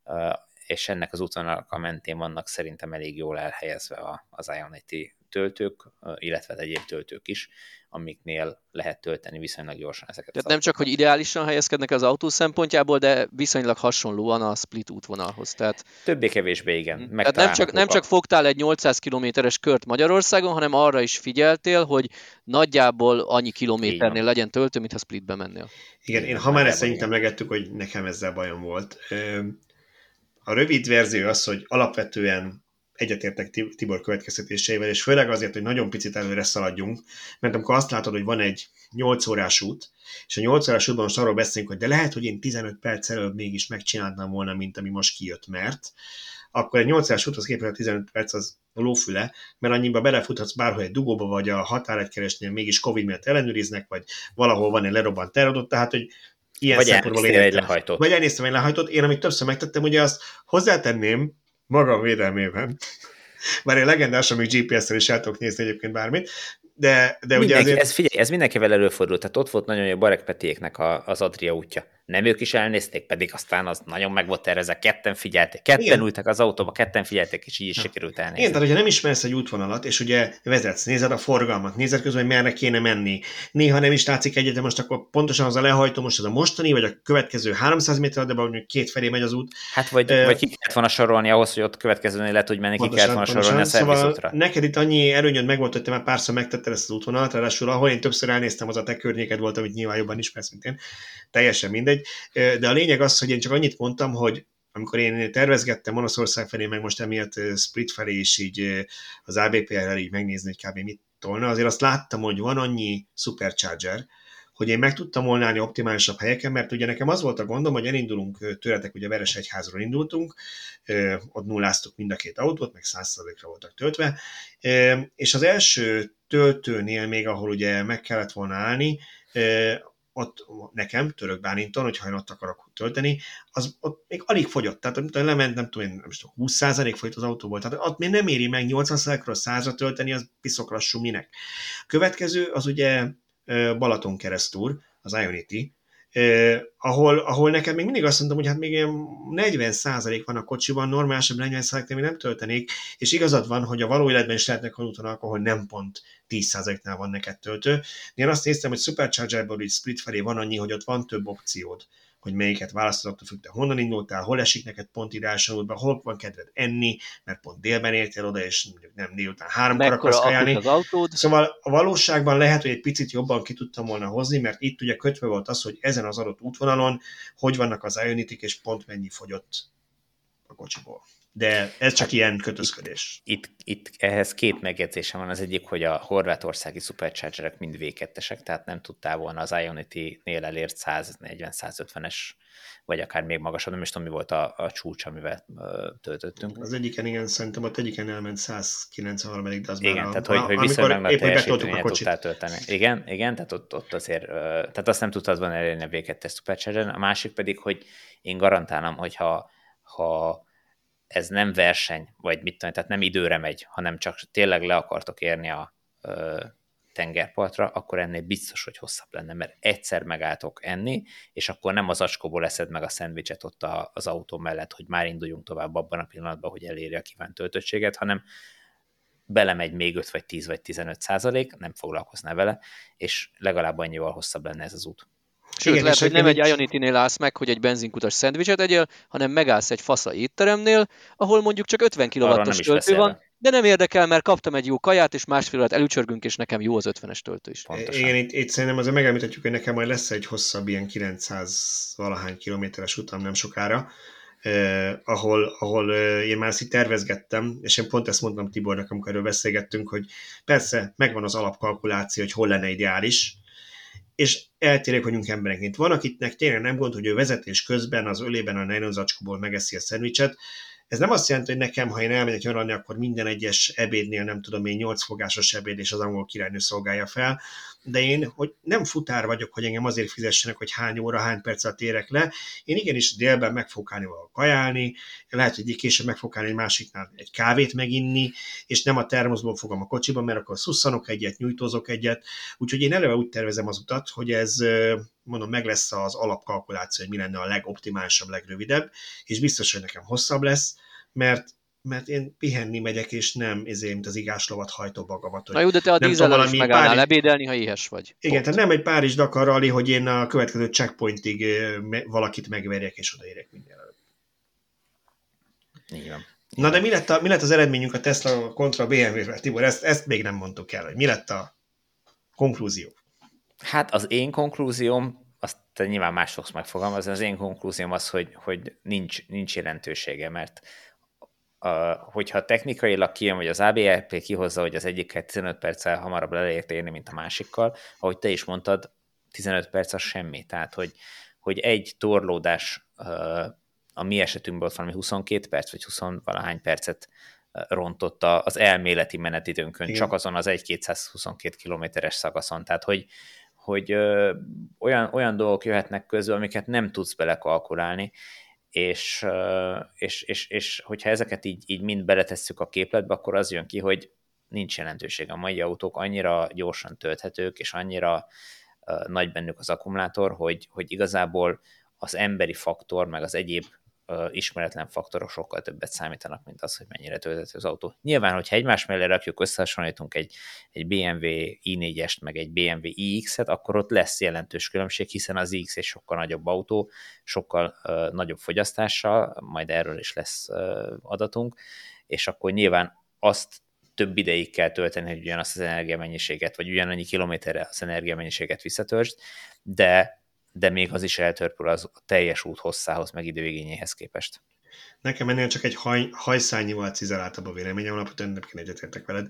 ö, és ennek az útvonalak a mentén vannak szerintem elég jól elhelyezve a, az Ionity töltők, illetve egyéb töltők is, amiknél lehet tölteni viszonylag gyorsan ezeket. Tehát nem csak, hogy ideálisan helyezkednek az autó szempontjából, de viszonylag hasonlóan a Split útvonalhoz. Tehát többé-kevésbé igen. Tehát nem csak, nem csak fogtál egy nyolcszáz kilométeres kört Magyarországon, hanem arra is figyeltél, hogy nagyjából annyi kilométernél legyen töltő, mintha Splitbe mennél. Igen, én ha már ezt szerintem legettük, hogy nekem ezzel bajom volt. A rövid verzió az, hogy alapvetően egyetértek Tibor következtetéseivel, és főleg azért, hogy nagyon picit előre szaladjunk, mert amikor azt látod, hogy van egy nyolc órás út, és a nyolc órás útban most arról beszélünk, hogy de lehet, hogy én tizenöt perc előbb mégis megcsináltam volna, mint ami most kijött, mert akkor egy nyolc órás úthoz képest a tizenöt perc az lófüle, mert annyiba belefuthatsz bárhol egy dugóba, vagy a határegykeresnél mégis Covid miatt ellenőriznek, vagy valahol van egy lerobbant teradott, tehát, hogy ilyen vagy szempontból értem. Vagy elnéztem egy lehajtót. Én, amit többször megtettem, ugye azt hozzátenném magam védelmében. Bár én legendás, amíg gé pé es-szel is el tudok nézni egyébként bármit, de, de ugye azért... Ez, figyelj, ez mindenkivel előfordult, tehát ott volt nagyon jó Barek Petiéknek a, az Adria útja. Nem ők is elnézték, pedig aztán az nagyon meg volt tervezve, ketten figyelték, ketten igen. ültek az autóba, ketten figyelték, és így is sikerült elnézni. Igen, tehát hogyha nem ismersz egy útvonalat, és ugye vezetsz, nézed a forgalmat, nézed közben, hogy merre kéne menni. Néha nem is látszik egyet, de most akkor pontosan az a lehajtó, most az a mostani, vagy a következő háromszáz méter, de mondjuk két felé megy az út. Hát vagy, uh, vagy ki kellett volna sorolni ahhoz, hogy ott következőnél lehet, hogy menni, ki kellett volna sorolni a szervizútra. Neked itt annyi erőnyöd megvolt, hogy te már párszor megtetted ezt az útvonalat, ráadásul ahol én többször elnéztem, az a te környéked volt, amit nyilván jobban ismersz, mint én. Teljesen mindegy. De a lényeg az, hogy én csak annyit mondtam, hogy amikor én tervezgettem Oroszország felé, meg most emiatt Split felé is így az á bé pé er-rel így megnézni, hogy kb. Mit tolna, azért azt láttam, hogy van annyi Supercharger, hogy én meg tudtam volna állni optimálisabb helyeken, mert ugye nekem az volt a gondom, hogy elindulunk tőletek, ugye Veresegyházról indultunk, ott nulláztuk mind a két autót, meg száz százalékra voltak töltve, és az első töltőnél még, ahol ugye meg kellett volna állni, ott nekem, Török Bálinton, hogyha én ott akarok tölteni, az ott még alig fogyott, tehát amit lement, nem tudom én, nem tudom, húsz százalék fogyott az autóból, tehát ott még nem éri meg nyolcvan százalékról százra tölteni, az piszok lassú minek. Következő az ugye Balaton keresztúr, az Ionity, Eh, ahol, ahol nekem még mindig azt mondtam, hogy hát még ilyen negyven százalék van a kocsiban, normálisabb negyven százalék még nem töltenék, és igazad van, hogy a való életben is lehetnek a úton alkohol, nem pont tíz százaléknál van neked töltő. Én azt néztem, hogy Superchargerből így Split felé van annyi, hogy ott van több opciód, hogy melyiket választod, függ, te honnan indultál, hol esik neked pont íráson útban, hol van kedved enni, mert pont délben értél oda, és nem délután háromkor akarsz kajálni. Szóval a valóságban lehet, hogy egy picit jobban ki tudtam volna hozni, mert itt ugye kötve volt az, hogy ezen az adott útvonalon hogy vannak az Ionityk, és pont mennyi fogyott a kocsiból. De ez csak hát ilyen kötözködés. Itt, itt, itt ehhez két megjegyzésem van. Az egyik, hogy a horvátországi Superchargerek mind vé kettesek, tehát nem tudtál volna az Ionity-nél elért száznegyven-százötvenes, vagy akár még magasabb, nem is tudom, mi volt a, a csúcs, amivel ö, töltöttünk. Az egyiken, igen, szerintem ott egyiken elment száz kilencvenhárom, de az igen, már a... Igen, tehát hogy, hogy viszonylag nagy teljesítménye tudtál tölteni. Igen, igen, tehát ott, ott azért... Ö, tehát azt nem tudtad volna elérni a vé kettes Superchargeren. A másik pedig, hogy én garantálom, hogy ha, ha ez nem verseny, vagy mit tudom, tehát nem időre megy, hanem csak tényleg le akartok érni a ö, tengerpartra, akkor ennél biztos, hogy hosszabb lenne, mert egyszer megálltok enni, és akkor nem az acskóból eszed meg a szendvicset ott a, az autó mellett, hogy már induljunk tovább abban a pillanatban, hogy eléri a kívánt töltöttséget, hanem belemegy még öt vagy tíz vagy tizenöt százalék, nem foglalkoznál vele, és legalább annyival hosszabb lenne ez az út. Sőt, igen, lehet, hogy nem egy Ionity-nél állsz meg, hogy egy benzinkutas szendvicset egyél, hanem megállsz egy fasza étteremnél, ahol mondjuk csak ötven kilowattos töltő van, de nem érdekel, mert kaptam egy jó kaját, és másfél órát elücsörgünk, és nekem jó az ötvenes töltő is. Pontosan. Igen, itt, itt szerintem azért megemlíthetjük, hogy nekem majd lesz egy hosszabb, ilyen kilencszáz valahány kilométeres utam nem sokára, eh, ahol, ahol eh, én már ezt így tervezgettem, és én pont ezt mondtam Tibornak, amikor erről beszélgettünk, hogy persze megvan az alapkalkuláció, hogy hol lenne ideális, és eltérek vagyunk emberekként. Van, akiknek tényleg nem gond, hogy ő vezetés közben az ölében a nylon zacskóból megeszi a szendvicset. Ez nem azt jelenti, hogy nekem, ha én elmegyek nyaralni, akkor minden egyes ebédnél, nem tudom én, nyolc fogásos ebéd, és az angol királynő szolgálja fel, de én hogy nem futár vagyok, hogy engem azért fizessenek, hogy hány óra, hány perccel térek le. Én igenis délben meg fogok állni valahol kajálni, lehet, hogy később meg fogok állni egy másiknál egy kávét meginni, és nem a termoszból fogom a kocsiba, mert akkor szusszanok egyet, nyújtózok egyet. Úgyhogy én előre úgy tervezem az utat, hogy ez, mondom, meg lesz az alapkalkuláció, hogy mi lenne a legoptimálisabb, legrövidebb, és biztos, hogy nekem hosszabb lesz, mert mert én pihenni megyek, és nem ezért, mint az igás lovat hajtó magamat. Na jó, de te a dízellel is megállnál Párizs... ebédelni, ha éhes vagy. Igen, pont. Tehát nem egy Párizs-Dakar rally, hogy én a következő checkpointig valakit megverjek, és odaérek minden előtt. Igen. Na de mi lett, a, mi lett az eredményünk a Tesla kontra bé em vé-vel, Tibor? Ezt, ezt még nem mondtuk el, hogy mi lett a konklúzió? Hát az én konklúzióm, azt nyilván más fogsz megfogalmazni, az én konklúzióm az, hogy, hogy nincs, nincs jelentősége, mert a, hogyha technikailag kijön, hogy az á bé er pé kihozza, hogy az egyikkel tizenöt perccel hamarabb le lehet érni, mint a másikkal, ahogy te is mondtad, tizenöt perc az semmi. Tehát, hogy, hogy egy torlódás a mi esetünkből valami huszonkét perc, vagy húsz valahány percet rontotta az elméleti menetidőnkön, csak azon az egy-kétszázhuszonkét kilométeres szakaszon. Tehát, hogy, hogy ö, olyan, olyan dolgok jöhetnek közül, amiket nem tudsz belekalkulálni, és, és, és, és hogyha ezeket így, így mind beletesszük a képletbe, akkor az jön ki, hogy nincs jelentőség. A mai autók annyira gyorsan tölthetők, és annyira uh, nagy bennük az akkumulátor, hogy, hogy igazából az emberi faktor, meg az egyéb uh, ismeretlen faktorok sokkal többet számítanak, mint az, hogy mennyire tölthető az autó. Nyilván, hogyha egymás mellé rakjuk, összehasonlítunk egy, egy bé em vé i négyest, meg egy bé em vé i iksz-et, akkor ott lesz jelentős különbség, hiszen az i iksz egy sokkal nagyobb autó, sokkal uh, nagyobb fogyasztással, majd erről is lesz uh, adatunk, és akkor nyilván azt több ideig kell tölteni, hogy ugyanazt az energiamennyiséget, vagy ugyanannyi kilométerre az energiamennyiséget visszatöltsd, de de még az is eltörpül az teljes út hosszához, meg időigényéhez képest. Nekem ennél csak egy haj, hajszányival cizeráltabb a véleményem, alapvetően nem kéne egyetértek veled.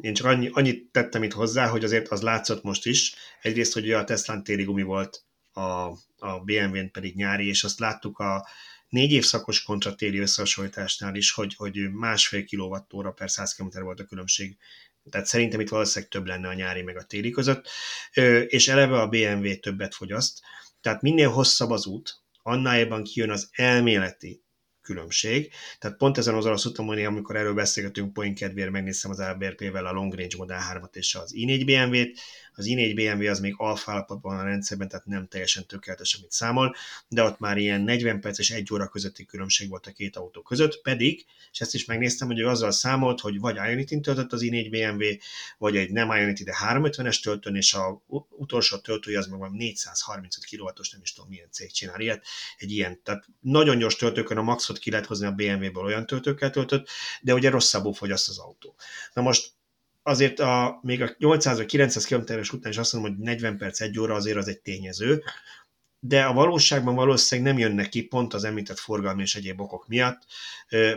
Én csak annyi, annyit tettem itt hozzá, hogy azért az látszott most is. Egyrészt, hogy a Teslán téli gumi volt, a, a bé em vén pedig nyári, és azt láttuk a négy évszakos kontra téli összehasonlításnál is, hogy, hogy másfél kilowattóra per száz kilométer volt a különbség. Tehát szerintem itt valószínűleg több lenne a nyári meg a téli között, és eleve a bé em vé többet fogyaszt. Tehát minél hosszabb az út, annál jobban kijön az elméleti különbség. Tehát pont ezen az alatt tudtam mondani, amikor erről beszélgetünk, poén kedvéért megnéztem az á bé er pé-vel a Long Range Model hármat és az i négy bé em vét, Az i négy bé em vé az még alfa állapotban a rendszerben, tehát nem teljesen tökéletes, amit számol, de ott már ilyen negyven perc és egy óra közötti különbség volt a két autó között, pedig, és ezt is megnéztem, hogy ő azzal számolt, hogy vagy Ionity-n töltött az i négy bé em vé, vagy egy nem Ionity, de háromszázötvenes töltőn, és a utolsó töltője az maga négyszázharmincöt kilowattos, nem is tudom milyen cég csinál ilyet, egy ilyen, tehát nagyon gyors töltőkön a maxot ki lehet hozni a bé em véből, olyan töltőkkel töltött, de ugye rosszabbul fogyaszt az autó. Na most azért a, még a nyolcszáz-kilencszáz kilométeres után is azt mondom, hogy negyven perc egy óra azért az egy tényező, de a valóságban valószínűleg nem jönnek ki pont az említett forgalmi és egyéb okok miatt,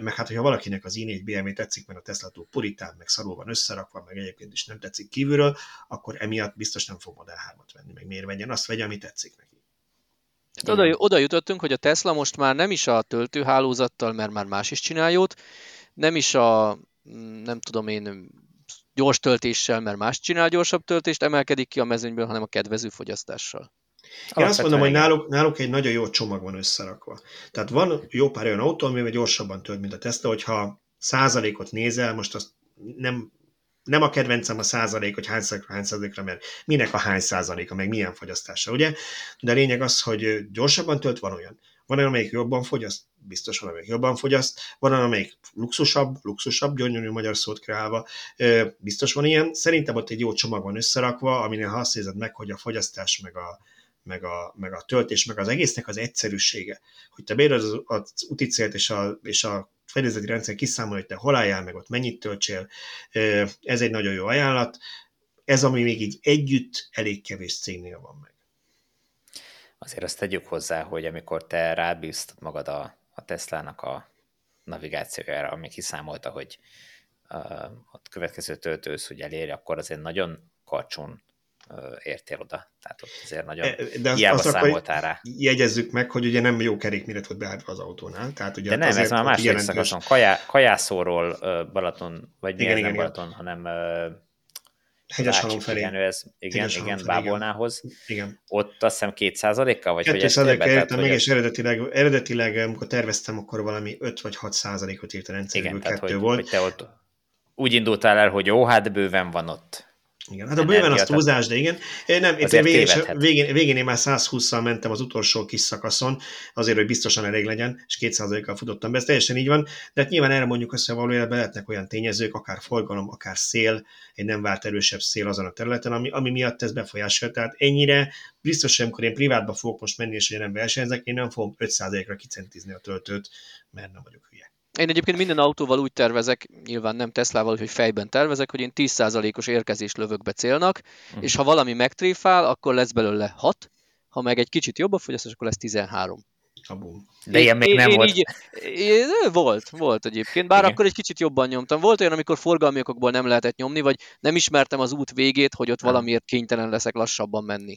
meg hát, hogyha valakinek az i négy bé em vé tetszik, mert a Tesla túl puritán, meg szarul van összerakva, meg egyébként is nem tetszik kívülről, akkor emiatt biztos nem fog Model hármat venni, meg miért vegyen, azt vegye, ami tetszik neki. Oda, oda jutottunk, hogy a Tesla most már nem is a töltőhálózattal, mert már más is csinál jót, nem is a, nem tudom én, gyors töltéssel, mert más csinál gyorsabb töltést, emelkedik ki a mezőnyből, hanem a kedvező fogyasztással. Én azt mondom, hogy náluk, náluk egy nagyon jó csomag van összerakva. Tehát van jó pár olyan autó, amivel gyorsabban tölt, mint a Tesla, hogyha százalékot nézel, most azt nem, nem a kedvencem a százalék, hogy hány százalékra, hány százalékra, mert minek a hány százaléka, meg milyen fogyasztása, ugye? De a lényeg az, hogy gyorsabban tölt, van olyan. Van olyan, amelyik jobban fogyaszt, biztos van, amelyik jobban fogyaszt, van olyan, amelyik luxusabb, luxusabb, gyönyörű magyar szót kreálva, biztos van ilyen. Szerintem ott egy jó csomag van összerakva, aminél ha azt nézed meg, hogy a fogyasztás meg a Meg a, meg a töltés, meg az egésznek az egyszerűsége. Hogy te bérod az, az úti célt és a, és a fedélzeti rendszer kiszámol, hogy te hol álljál, meg ott mennyit töltsél, ez egy nagyon jó ajánlat. Ez, ami még így együtt elég kevés cégnél van meg. Azért azt tegyük hozzá, hogy amikor te rábíztad magad a, a Teslának a navigációjára, ami kiszámolta, hogy a következő töltősz, hogy eléri, akkor azért nagyon karcsún értél oda. Tehát ott azért nagyon de hiába számoltál rá. Jegyezzük meg, hogy ugye nem jó kerékméret volt beállítva az autónál. Tehát ugye de nem, ez már második jelentős... szakason. Kajá, kajászóról Balaton, vagy igen, igen, nem igen. Balaton, hanem Hegyeshalom felé. Igen, ez, igen, Hegyes igen felé, Bábolnához. Igen. Ott azt hiszem két százalékkal? Vagy kettő százalékkal értem meg, és eredetileg, eredetileg, amikor terveztem, akkor valami öt vagy hat százalékot írt a rendszerből, kettő volt. Te ott úgy indultál el, hogy jó, hát bőven van ott. Igen, hát a bőven az túlzás, de igen. Nem, itt végén, végén én már százhússzal mentem az utolsó kis szakaszon, azért, hogy biztosan elég legyen, és kétszázalékkal futottam be, ez teljesen így van, de hát nyilván erre mondjuk össze, hogy valójában lehetnek olyan tényezők, akár forgalom, akár szél, egy nem várt erősebb szél azon a területen, ami, ami miatt ez befolyásolja. Tehát ennyire biztos, amikor én privátba fogok most menni, és hogy nem versenyzek, én nem fogom öt százalékra kicentizni a töltőt, mert nem vagyok hülye. Én egyébként minden autóval úgy tervezek, nyilván nem Teslával, hogy fejben tervezek, hogy én tíz százalékos érkezést lövök be célnak, mm. és ha valami megtréfál, akkor lesz belőle hat, ha meg egy kicsit jobb a fogyasztás, akkor lesz tizenhárom. Abum. De ilyen még nem én, volt. Így, én, volt, volt egyébként, bár igen. Akkor egy kicsit jobban nyomtam. Volt olyan, amikor forgalmi okokból nem lehetett nyomni, vagy nem ismertem az út végét, hogy ott valamiért kénytelen leszek lassabban menni.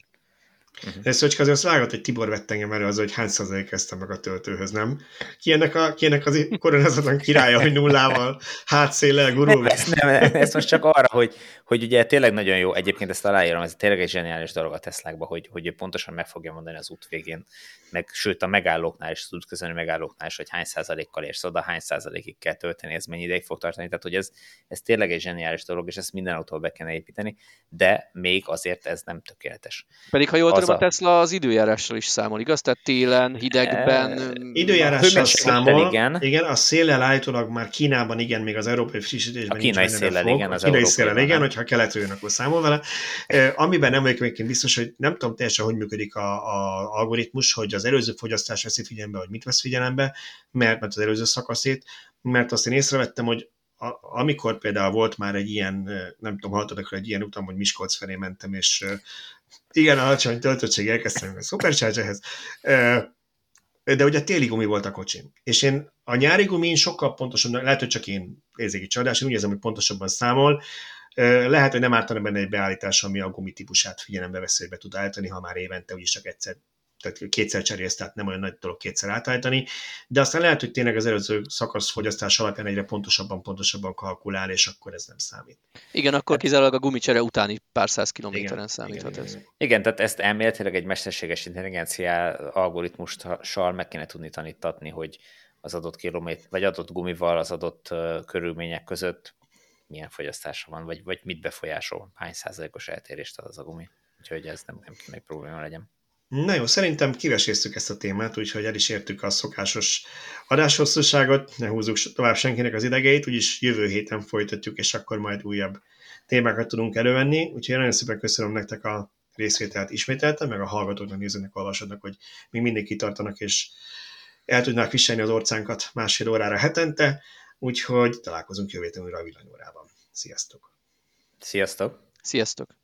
Uh-huh. De Szöcske azért azt vágott, hogy Tibor vett engem elő azzal, hogy hány százalék kezdtem meg a töltőhöz, nem? Ki ennek, a, ki ennek az koronázatlan királya, hogy nullával, hátszéllel gurul? Ezt, nem, ezt most csak arra, hogy, hogy ugye tényleg nagyon jó, egyébként ezt aláírom, ez tényleg egy zseniális dolog a Teslákban, hogy, hogy pontosan meg fogja mondani az út végén, meg sőt a megállóknál és az útközönő megállóknál is, hogy hány százalékkal érsz oda, hány százalékig kell tölteni, ez mennyi ideig fog tartani, tehát hogy ez, ez tényleg egy zseniális dolog, és ezt minden autóval be kellene építeni, de még azért ez nem tökéletes. Pedig ha jól tudom, a Tesla az időjárással is számol, igaz? Tehát télen, hidegben... Időjárással számol, igen. igen, a széllel állítólag már Kínában, igen, még az európai frissítésben a kínai széllel, igen, az kínai széllel, igen, hogyha keletről jön, akkor számol vele. Amiben nem vagyok még biztos, hogy nem tudom teljesen, hogy működik az algoritmus, hogy az előző fogyasztás veszi figyelembe, vagy mit vesz figyelembe, mert, mert az előző szakaszét, mert azt én észrevettem, hogy A, amikor például volt már egy ilyen, nem tudom, hallottatok, egy ilyen utam, hogy Miskolc felé mentem, és uh, igen, alacsony töltöttség elkezdtem a Superchargerhez, uh, de ugye téli gumi volt a kocsim, és én a nyári gumin sokkal pontosabban, lehet, hogy csak én érzéki csodás, én úgy érzem, hogy pontosabban számol, lehet, hogy nem ártana benne egy beállítás, ami a gumitípusát figyelembe veszi, hogy be tud állítani, ha már évente úgyis csak egyszer, tehát kétszer cserélsz, tehát nem olyan nagy dolog kétszer átállítani, de aztán lehet, hogy tényleg az előző szakaszfogyasztás alapján egyre pontosabban, pontosabban kalkulál, és akkor ez nem számít. Igen, akkor hát, kizárólag a gumicsere utáni pár száz kilométeren igen, számíthat igen, ez. Igen, igen. igen, tehát ezt elméletileg egy mesterséges intelligencia algoritmussal meg kéne tudni tanítatni, hogy az adott kilométer, vagy adott gumival az adott körülmények között milyen fogyasztása van, vagy, vagy mit befolyásol, hány százalékos eltérést ad az a gumi. Úgyhogy ez nem, nem kéne probléma legyen. Na jó, szerintem kiveséztük ezt a témát, úgyhogy el is értük a szokásos adáshosszúságot, ne húzzuk tovább senkinek az idegeit, úgyis jövő héten folytatjuk, és akkor majd újabb témákat tudunk elővenni, úgyhogy nagyon szépen köszönöm nektek a részvételt ismételtem, meg a hallgatóknak, nézőnek, olvasodnak, hogy még mindig kitartanak, és el tudnák viselni az orcánkat másfél órára hetente, úgyhogy találkozunk jövő héten újra a villanyórában. Sziasztok! Sziasztok! Sziasztok!